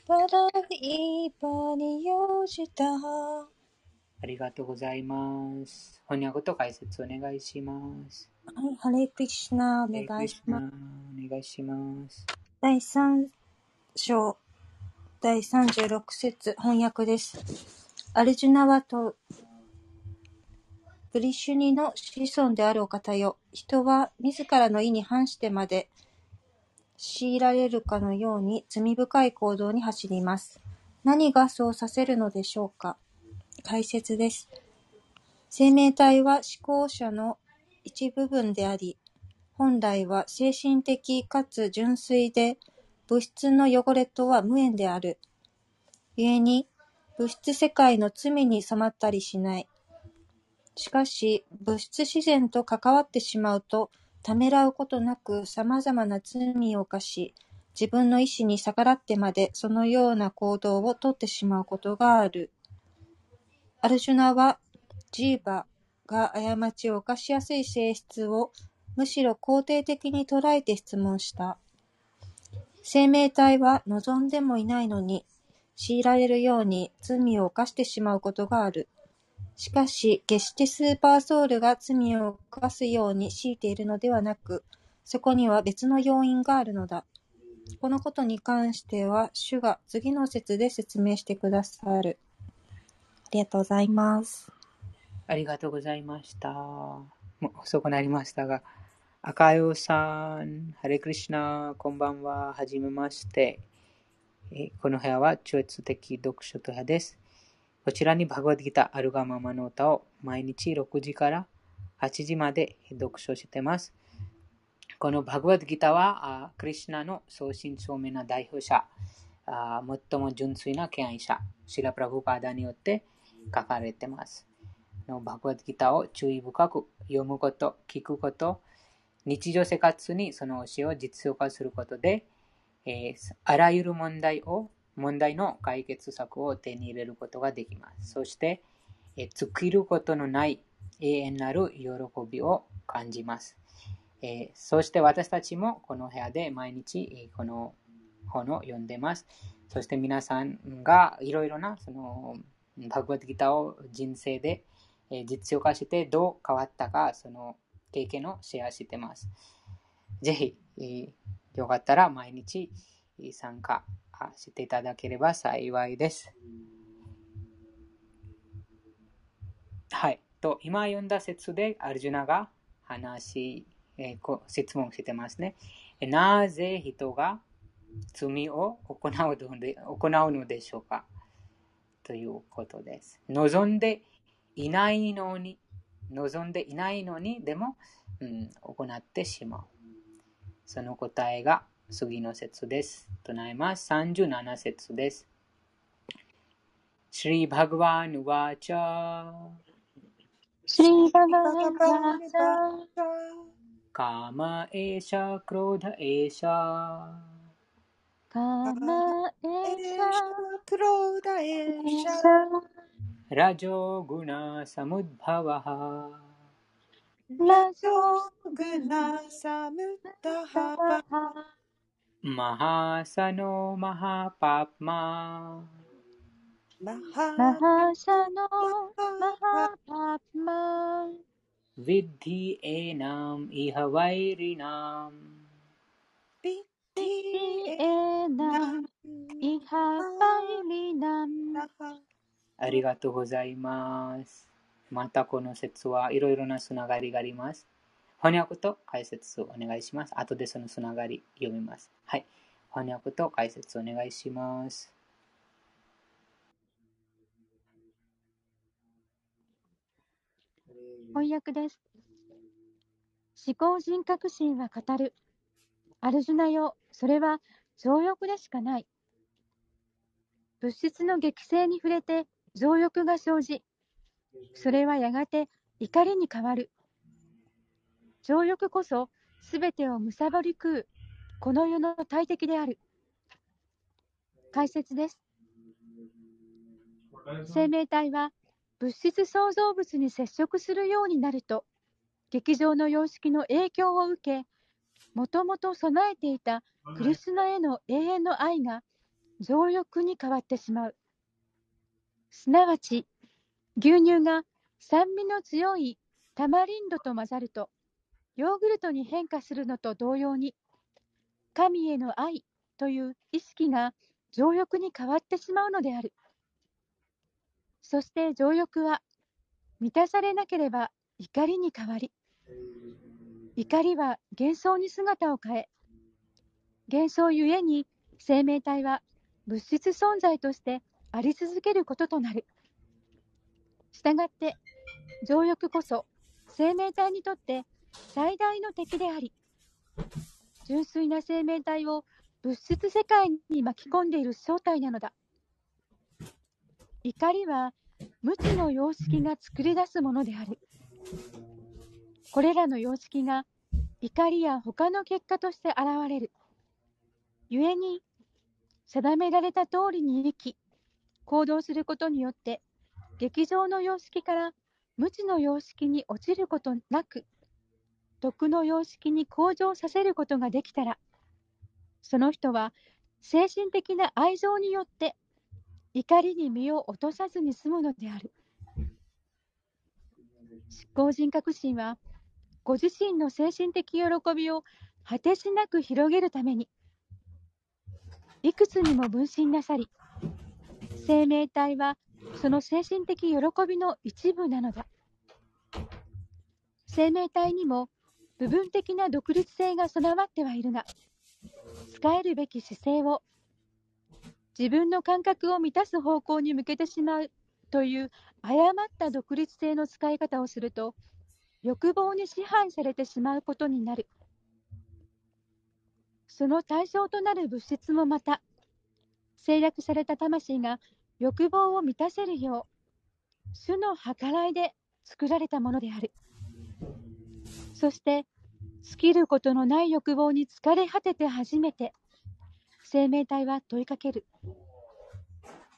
バラドイワニヨジタハ。ありがとうございます。翻訳と解説お願いします。はい、ハレクリシュナお願いします。お願いします。だいさん章だいさんじゅうろく節翻訳です。アルジュナはとブリシュニの子孫であるお方よ、人は自らの意に反してまで強いられるかのように罪深い行動に走ります。何がそうさせるのでしょうか。解説です。生命体は思考者の一部分であり、本来は精神的かつ純粋で、物質の汚れとは無縁である。故に、物質世界の罪に染まったりしない。しかし、物質自然と関わってしまうと、ためらうことなく様々な罪を犯し、自分の意思に逆らってまでそのような行動をとってしまうことがある。アルジュナは、ジーバが過ちを犯しやすい性質をむしろ肯定的に捉えて質問した。生命体は望んでもいないのに、強いられるように罪を犯してしまうことがある。しかし、決してスーパーソウルが罪を犯すように強いているのではなく、そこには別の要因があるのだ。このことに関しては、主が次の節で説明してくださる。ありがとうございます。ありがとうございました。もう遅くなりましたが、赤代さん、ハレクリシナ、こんばんは、はじめまして。この部屋は超越的読書と部屋です。こちらにバガヴァッドギータあるがままの歌を毎日ろくじからはちじまで読書しています。このバガヴァッドギータは、クリシュナの相信聡明な代表者、最も純粋な敬愛者、シラ・プラブパーダによって書かれています。のバガヴァッドギータを注意深く読むこと、聞くこと、日常生活にその教えを実用化することで、えー、あらゆる問題を、問題の解決策を手に入れることができます。そして、えー、尽きることのない永遠なる喜びを感じます。えー、そして私たちもこの部屋で毎日この本を読んでます。そして皆さんがいろいろなそのバガヴァッドギータを人生で実用化してどう変わったか、その経験をシェアしてます。ぜひ、えー、よかったら毎日参加していただければ幸いです。はい。と、今読んだ説でアルジュナが話、えー、こ質問してますね。なぜ人が罪を行うので、行うのでしょうかということです。望んでいないのに、望んでいないのにでも、うん、行ってしまう。その答えが次の節です。唱えます。さんじゅうなな節です。シリー・バガワン・ウワチャシリー・バガワン・ウワチャカマ・エシャ・クロダ・エシャカマ・エシャ・クロダ・エシャラジョグナサムッバワハラジョグナサムッダハバハマハサノマハパプママハサノマハパプマヴィッディエナムイハワイリナムヴィッディエナムイハワイリナムありがとうございます。またこの説はいろいろなつながりがあります。翻訳と解説をお願いします。後でそのつながり読みます。はい。翻訳と解説お願いします。翻訳です。思考人格心は語る。アルジュナよ、それは情欲でしかない。物質の激性に触れて、情欲が生じ、それはやがて怒りに変わる。情欲こそすべてを貪り食う、この世の大敵である。解説です。生命体は物質創造物に接触するようになると、劇場の様式の影響を受け、もともと備えていたクリシュナへの永遠の愛が情欲に変わってしまう。すなわち、牛乳が酸味の強いタマリンドと混ざると、ヨーグルトに変化するのと同様に、神への愛という意識が情欲に変わってしまうのである。そして情欲は、満たされなければ怒りに変わり、怒りは幻想に姿を変え、幻想ゆえに生命体は物質存在としてあり続けることとなる。したがって情欲こそ生命体にとって最大の敵であり、純粋な生命体を物質世界に巻き込んでいる正体なのだ。怒りは無知の様式が作り出すものである。これらの様式が怒りや他の結果として現れる。故に定められた通りに生き行動することによって劇場の様式から無知の様式に落ちることなく、徳の様式に向上させることができたら、その人は精神的な愛情によって怒りに身を落とさずに済むのである。執行人格心はご自身の精神的喜びを果てしなく広げるためにいくつにも分身なさり、生命体はその精神的喜びの一部なのだ。生命体にも部分的な独立性が備わってはいるが、使えるべき姿勢を自分の感覚を満たす方向に向けてしまうという誤った独立性の使い方をすると、欲望に支配されてしまうことになる。その対象となる物質もまた、制約された魂が欲望を満たせるよう、主の計らいで作られたものである。そして、尽きることのない欲望に疲れ果てて初めて、生命体は問いかける。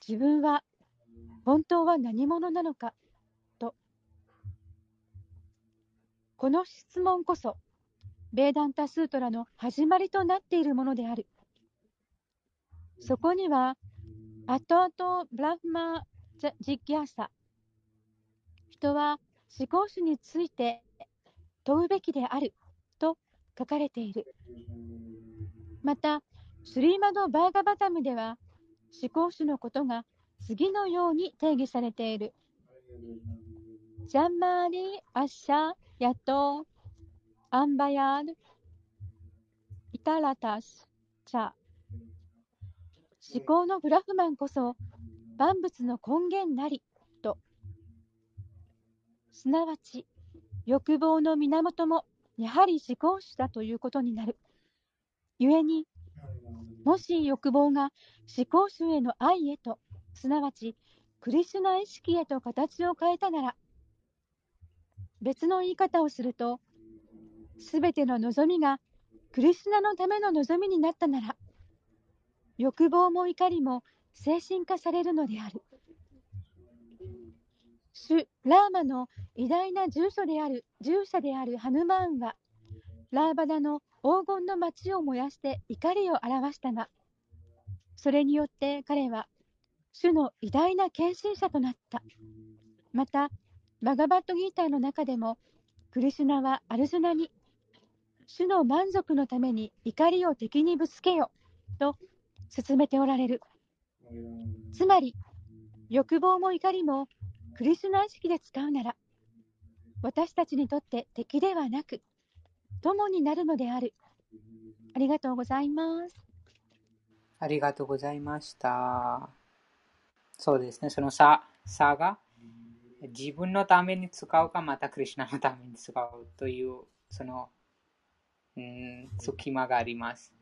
自分は本当は何者なのかと。この質問こそ、ベーダンタスートラの始まりとなっているものである。そこには、アトアト・ブラフマ・ジギャーサ。人は思考主について問うべきであると書かれている。また、スリーマド・バーガバタムでは、思考主のことが次のように定義されている。ジャンマーリ・アッシャ・ヤト・アンバヤール・イタラタス・チャ。思考のブラフマンこそ万物の根源なりと、すなわち欲望の源もやはり思考主だということになる。故に、もし欲望が思考主への愛へと、すなわちクリシュナ意識へと形を変えたなら、別の言い方をすると、すべての望みがクリシュナのための望みになったなら、欲望も怒りも精神化されるのである。シュ・ラーマの偉大な従者である、従者であるハヌマーンは、ラーバダの黄金の町を燃やして怒りを表したが、それによって彼は、主の偉大な献身者となった。また、バガバットギーターの中でも、クリシュナはアルジュナに、主の満足のために怒りを敵にぶつけよと勧めておられる。つまり、欲望も怒りもクリシュナ意識で使うなら、私たちにとって敵ではなく、友になるのである。ありがとうございます。ありがとうございました。そうですね、その差、差が、自分のために使うか、またクリシュナのために使うという、その、うん、隙間があります。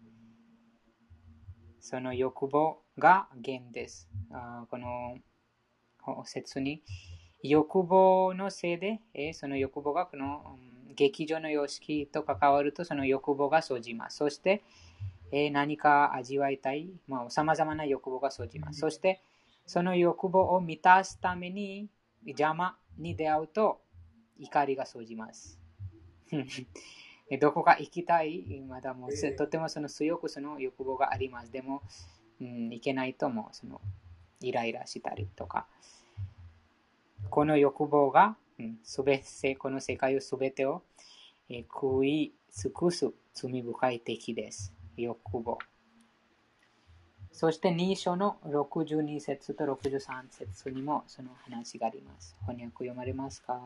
その欲望が原因です。あこの説に、欲望のせいで、えー、その欲望がこの、うん、劇場の様式と関わると、その欲望が生じます。そして、えー、何か味わいたい、まあ、様々な欲望が生じます。そして、その欲望を満たすために、邪魔に出会うと怒りが生じます。どこか行きたい、まだもうとてもその強くその欲望があります。でも、うん、行けないともうそのイライラしたりとか。この欲望が、うん、すべてこの世界をすべてを、えー、食い尽くす罪深い敵です。欲望。そしてに章のろくじゅうに節とろくじゅうさん節にもその話があります。翻訳読まれますか？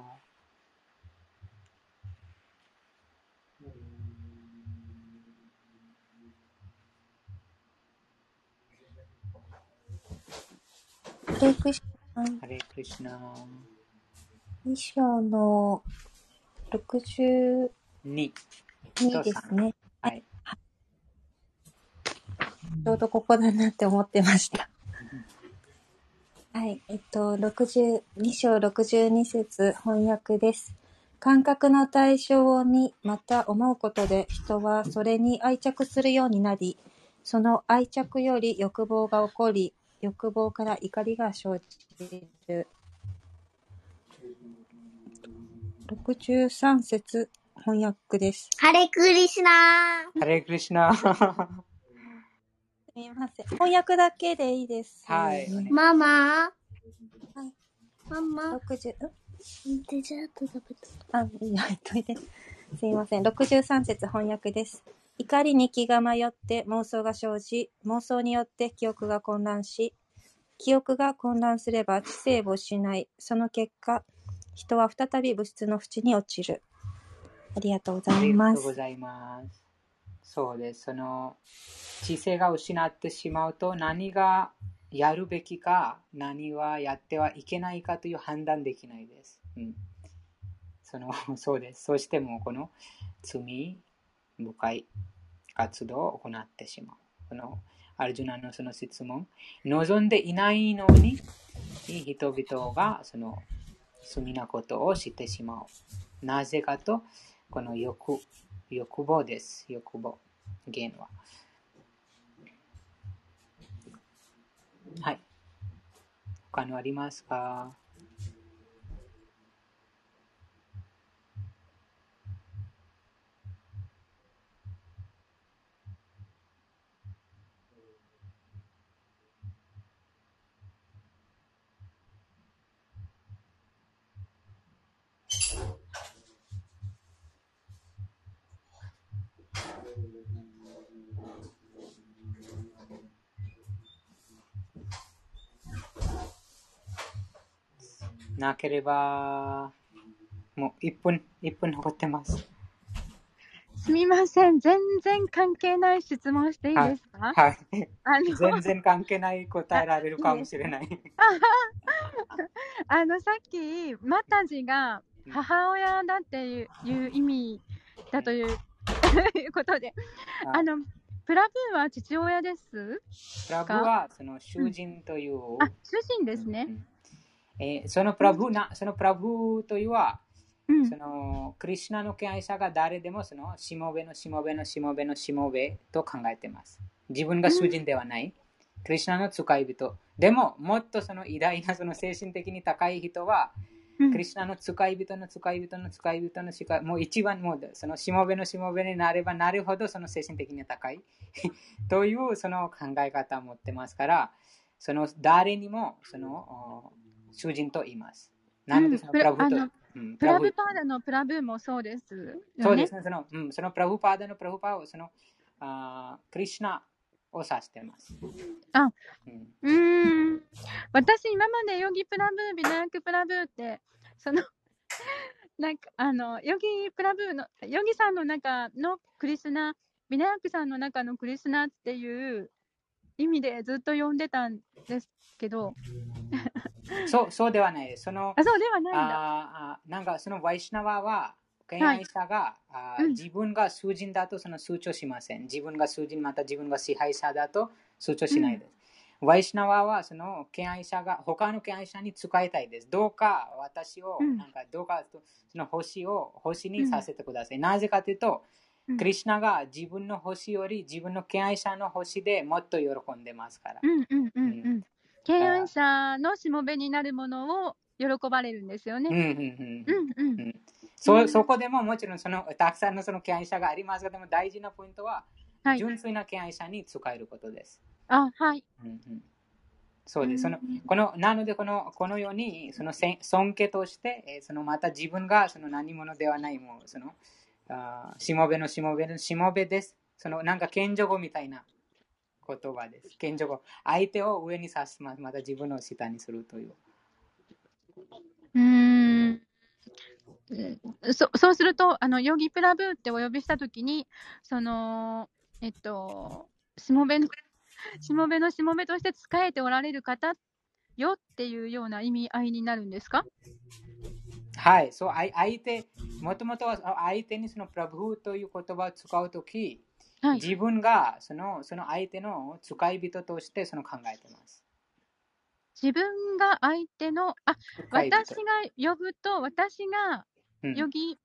レクリシナ。ハレクリシナ。に章のろくじゅうにですね。はい。ちょうどここだなって思ってました。はい。えっと、ろくじゅうに章ろくじゅうに節翻訳です。感覚の対象にまた思うことで人はそれに愛着するようになり、その愛着より欲望が起こり、欲望から怒りが生じる。ろくじゅうさん節翻訳です。ハレクリシナ。ハレクリシナ。すみません。翻訳だけでいいです。はい。ママ。はい。ママ。ろくじゅう。デザート食べた。あ、いや、といて。すみません。ろくじゅうさん節翻訳です。怒りに気が迷って妄想が生じ、妄想によって記憶が混乱し、記憶が混乱すれば知性を失い、その結果、人は再び物質の淵に落ちる。ありがとうございます。ありがとうございます。そうです。その知性が失ってしまうと、何がやるべきか、何はやってはいけないかという判断できないです。うん。その、そうです。そしてもうこの罪深い活動を行ってしまう。このアルジュナのその質問、望んでいないのに人々がその罪なことをしてしまう。なぜかと、この欲、欲望です。欲望、原因は。はい。他のありますか？なければもういっぷんいっぷん残ってます。すみません、全然関係ない質問していいですか？はい、はい、あの全然関係ない答えられるかもしれない。あのさっきマタジが母親だっていう、いう意味だといういうことで、あのプラブは父親ですか？プラブはその囚人という、うん、あ、囚人ですね、うん、えー、そのプラブな、そのプラブというは、うん、そのクリシュナの敬愛者が誰でもそのしもべのしもべのしもべのしもべと考えています。自分が囚人ではない、うん、クリシュナの使い人でも、もっとその偉大なその精神的に高い人はクリシュナの使い人の使い人の使い人の使い、もう一番もうそのしもべのしもべになればなるほどその精神的に高いというその考え方を持ってますから、その誰にもその囚人と言います。なのでそのプラブと、うん、プラブパーダのプラブもそうですよね。そうですね。その、うん、そのプラブパーダのプラブパーをそのあクリシュナを指しています。あ、うん、うーん、私今までヨギプラブー、ビナヤクプラブーってそのなんかあのヨギプラブーのヨギさんの中のクリシュナ、ビナヤクさんの中のクリシュナっていう意味でずっと呼んでたんですけど、そうそうではないです。そのあ、そうではないんだ。ああ、なんかそのワイシュナワは敬愛者が、はい、うん、自分が囚人だとその主張しません。自分が囚人、また自分が支配者だと主張しないです。うん、ワイシュナワはその敬愛者が他の敬愛者に使いたいです。どうか私を、うん、なんかどうかその星を星にさせてください。うん、なぜかというと、うん、クリシュナが自分の星より自分の敬愛者の星でもっと喜んでますから。うんうんうんうんうん、敬愛者のしもべになるものを喜ばれるんですよね。うんうんうんうんうん。そ, そこでももちろんそのたくさんのその敬愛者がありますが、でも大事なポイントは、はい、純粋な敬愛者に使えることです。あ、はい。うんうん、そうです。そのこのなのでこのこのようにその尊敬としてそのまた自分がその何者ではないもうそのあしもべのしもべのしもべです。そのなんか謙譲語みたいな言葉です。謙譲語、相手を上にさす、また自分を下にするという。うーん。そ, そうするとあのヨギプラブーってお呼びしたときにそのえっとしもべのしもべのしもべとして仕えておられる方、喜よっていうような意味合いになるんですか？はい、そう、相手、もともとは相手にそのプラブという言葉を使うとき、はい、自分がその、その相手の使い人としてその考えています。自分が相手の、あ、私が呼ぶと、私がヨギ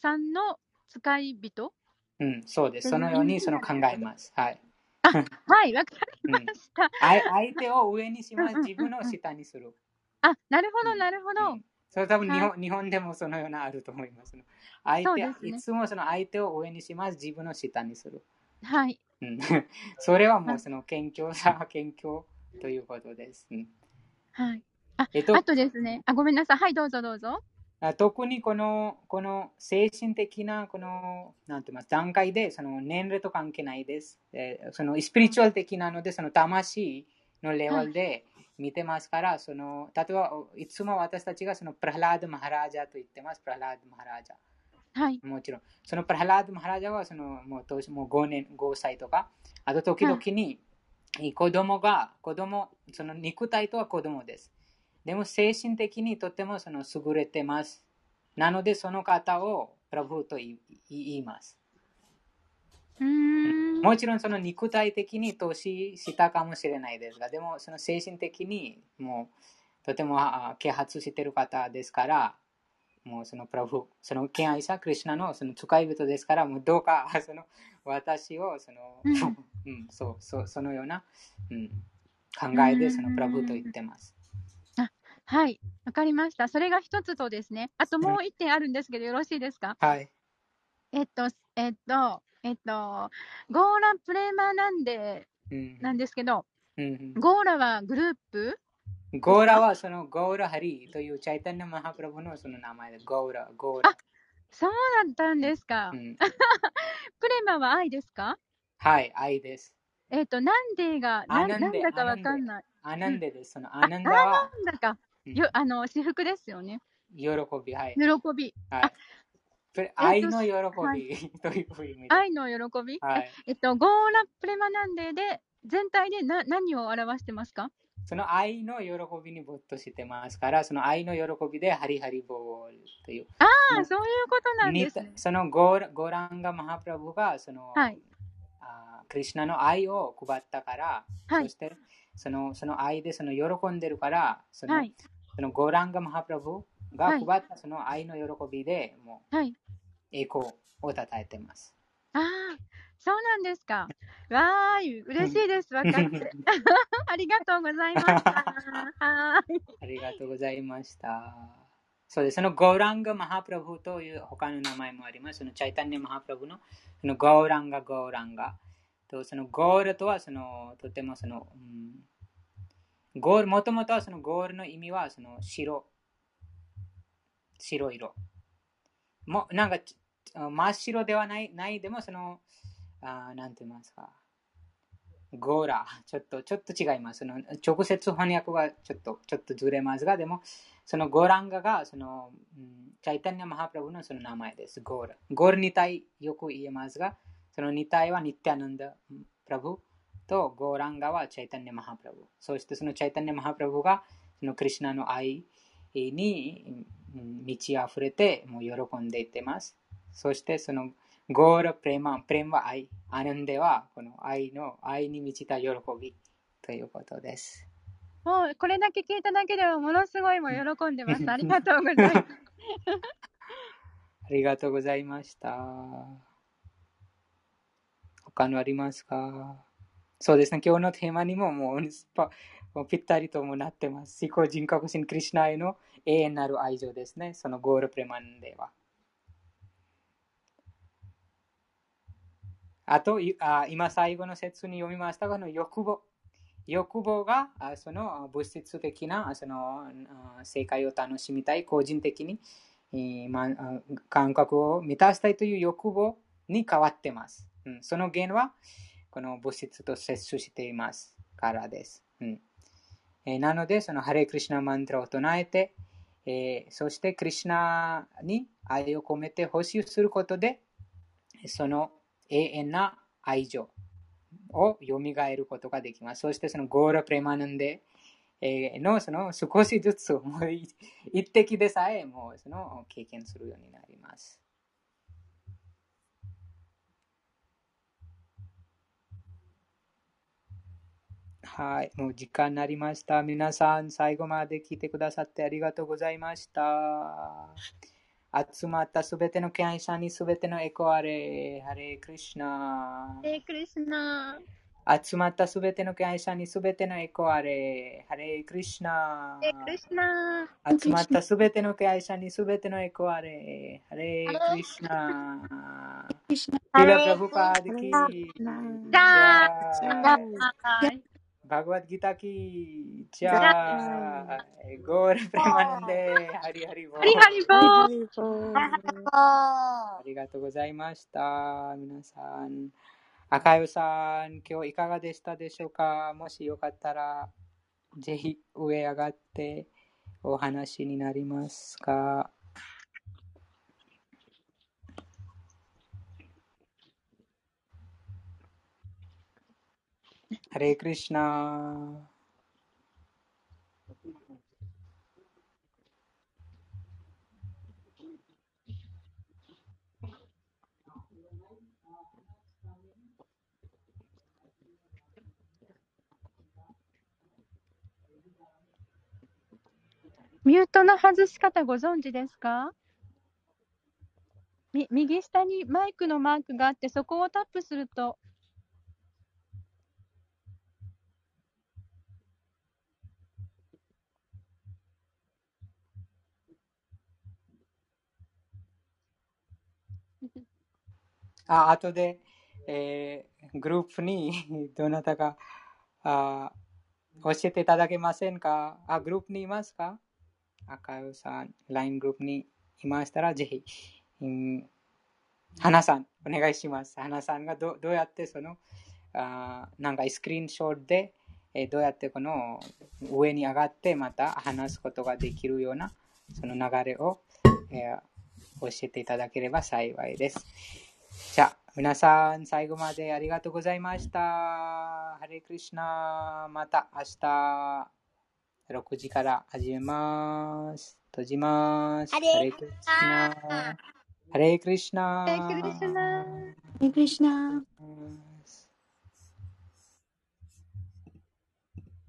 さんの使い人、うん、うん、そうです。そのようにその考えます。はい。あ、はい、わかりました、うん。相手を上にします。自分を下にする。あ、なるほど、なるほど。うん、それ多分日本、はい、日本でもそのようなあると思います。相手、そうですね、いつもその相手を上にします。自分を下にする。はい。うん、それはもうその謙虚さ、謙虚ということです。うん、はい。あ、えっと、あとですね。あ、ごめんなさい。はい、どうぞどうぞ。特にこの、この精神的なこのなんて言います段階でその年齢と関係ないです。えー、そのスピリチュアル的なのでその魂のレベルで見てますから、はい、その例えばいつも私たちがそのプラハラード・マハラジャと言ってます。プラハラード・マハラジャ、はい、もちろんそのプラハラード・マハラジャはそのもうもうごねんごさいとか、あと時々に子供が子供その肉体とは子供です。でも精神的にとてもその優れてます。なのでその方をプラブと言います。うーん、もちろんその肉体的に年下かもしれないですが、でもその精神的にもうとても啓発している方ですから、もうそのプラブ、その敬愛者クリシュナのその使い人ですから、もうどうかその私をその、うんうん、そう、そう、そのような、うん、考えでそのプラブと言ってます。はい、わかりました。それが一つとですね、あともう一点あるんですけど、うん、よろしいですか？はい。えっと、えっと、えっと、ゴーラプレマなんで、うん、なんですけど、うん、ゴーラはグループ？ゴーラはそのゴーラハリというチャイタンニャ・マハプラブのその名前で、ゴーラ、ゴーラ。あ、そうだったんですか。うん、プレマは愛ですか？はい、愛です。えっと、なんでが、なんだかわかんない。アナンデです。そのアナンダは。よ、あの私服ですよね。喜び、はい。喜び。はい、愛の喜び、はい、という意味で。愛の喜び、はい、えっと、ゴーラプレマナンデで全体でな何を表してますか？その愛の喜びに没頭してますから、その愛の喜びでハリハリボールという。ああ、そういうことなんですね。そのゴー、ゴランガ・マハプラブがその、はい、あクリシュナの愛を配ったから、はい、そしてその、その愛でその喜んでるから、その、はい、そのゴーランガ・マハプラブが配ったその愛の喜びでもう栄光をたたえてます。はい、ああ、そうなんですか。わーい、嬉しいです。分かって。ありがとうございました。はい。ありがとうございました。そうです。そのゴーランガ・マハプラブという他の名前もあります。そのチャイタンニャ・マハプラブのそのゴーランガ・ゴーランガ。とそのゴールとはそのとてもその、うんゴール、もともとはそのゴールの意味はその白、白色。もなんか真っ白ではない、ないでもその、あなんて言いますか、ゴーラ、ちょっと、ちょっと違います。その直接翻訳はちょっと、ちょっとずれますが、でも、そのゴーランガがその、うん、チャイタンニャ・マハプラブのその名前です。ゴーラ。ゴールに体よく言えますが、そのに体はニッティアナンダ・プラブ。とゴーランガはチャイタンニャ・マハプラブ、そしてそのチャイタンニャ・マハプラブがそのクリシュナの愛に満ち溢れてもう喜んでいてます。そしてそのゴーラ・プレマ、プレマは愛、アナンデはこの愛の愛に満ちた喜びということです。もうこれだけ聞いただけでもものすごいも喜んでます。ありがとうございます。ありがとうございました。他のありますか？そうですね、今日のテーマにももうぴったりともなってます。思考人格心クリシュナへの永遠なる愛情ですね、そのゴールプレマンでは。あと、あ今最後の節に読みましたが、欲望。欲望がその物質的なその世界を楽しみたい、個人的に、えーまあ、感覚を満たしたいという欲望に変わってます。うん、その源は、この物質と接種していますからです。うんえー、なので、そのハレクリシュナマントラを唱えて、えー、そしてクリシュナに愛を込めて奉仕することで、その永遠な愛情をよみがえることができます。そしてそのゴーラ・プレマナンデの、 その少しずつもう一滴でさえもうその経験するようになります。はい、もう時間になりました。皆さん、最後まで聞いてくださってありがとうございました。集まったすべての敬愛者にすべてのエコあれ。ハレクリシナ。ハレクリシナ。集まったすべての敬愛者にすべてのエコあれ。ハレクリシナ。ハレクリシナ。集まったすべての敬愛者にすべてのエコあれ。ハレクリシナ。ハレクリシナ。ハレクリシナ。ハレクリシナ。ハレクリシナ。ハレクリシナ。Bhagavad Gita ki jai. Gaur Premanande Hari Hari Bol. Hari Hari Bol. Arigatou gozaimashita minasan. Akayo-san, kyou ikaga deshita deshou ka? Moshi yokatta ra zehi ue agatte o hanashi ni narimasu ka?ハレクリシナ。ミュートの外し方ご存知ですか？み、右下にマイクのマークがあって、そこをタップするとあ、後で、えー、グループにどなたかあ教えていただけませんか？あ、グループにいますか？赤代さん、ライン グループにいましたら、ぜひ、うん、花さん、お願いします。花さんが ど, どうやってそのあ、なんかスクリーンショットで、えー、どうやってこの上に上がってまた話すことができるようなその流れを、えー、教えていただければ幸いです。じゃあ皆さん最後までありがとうございました。ハレクリシナ。また明日ろくじから始めます。閉じます。ハレクリシナ。ハレクリシナ。ハレクリシナ。ハレクリシナ。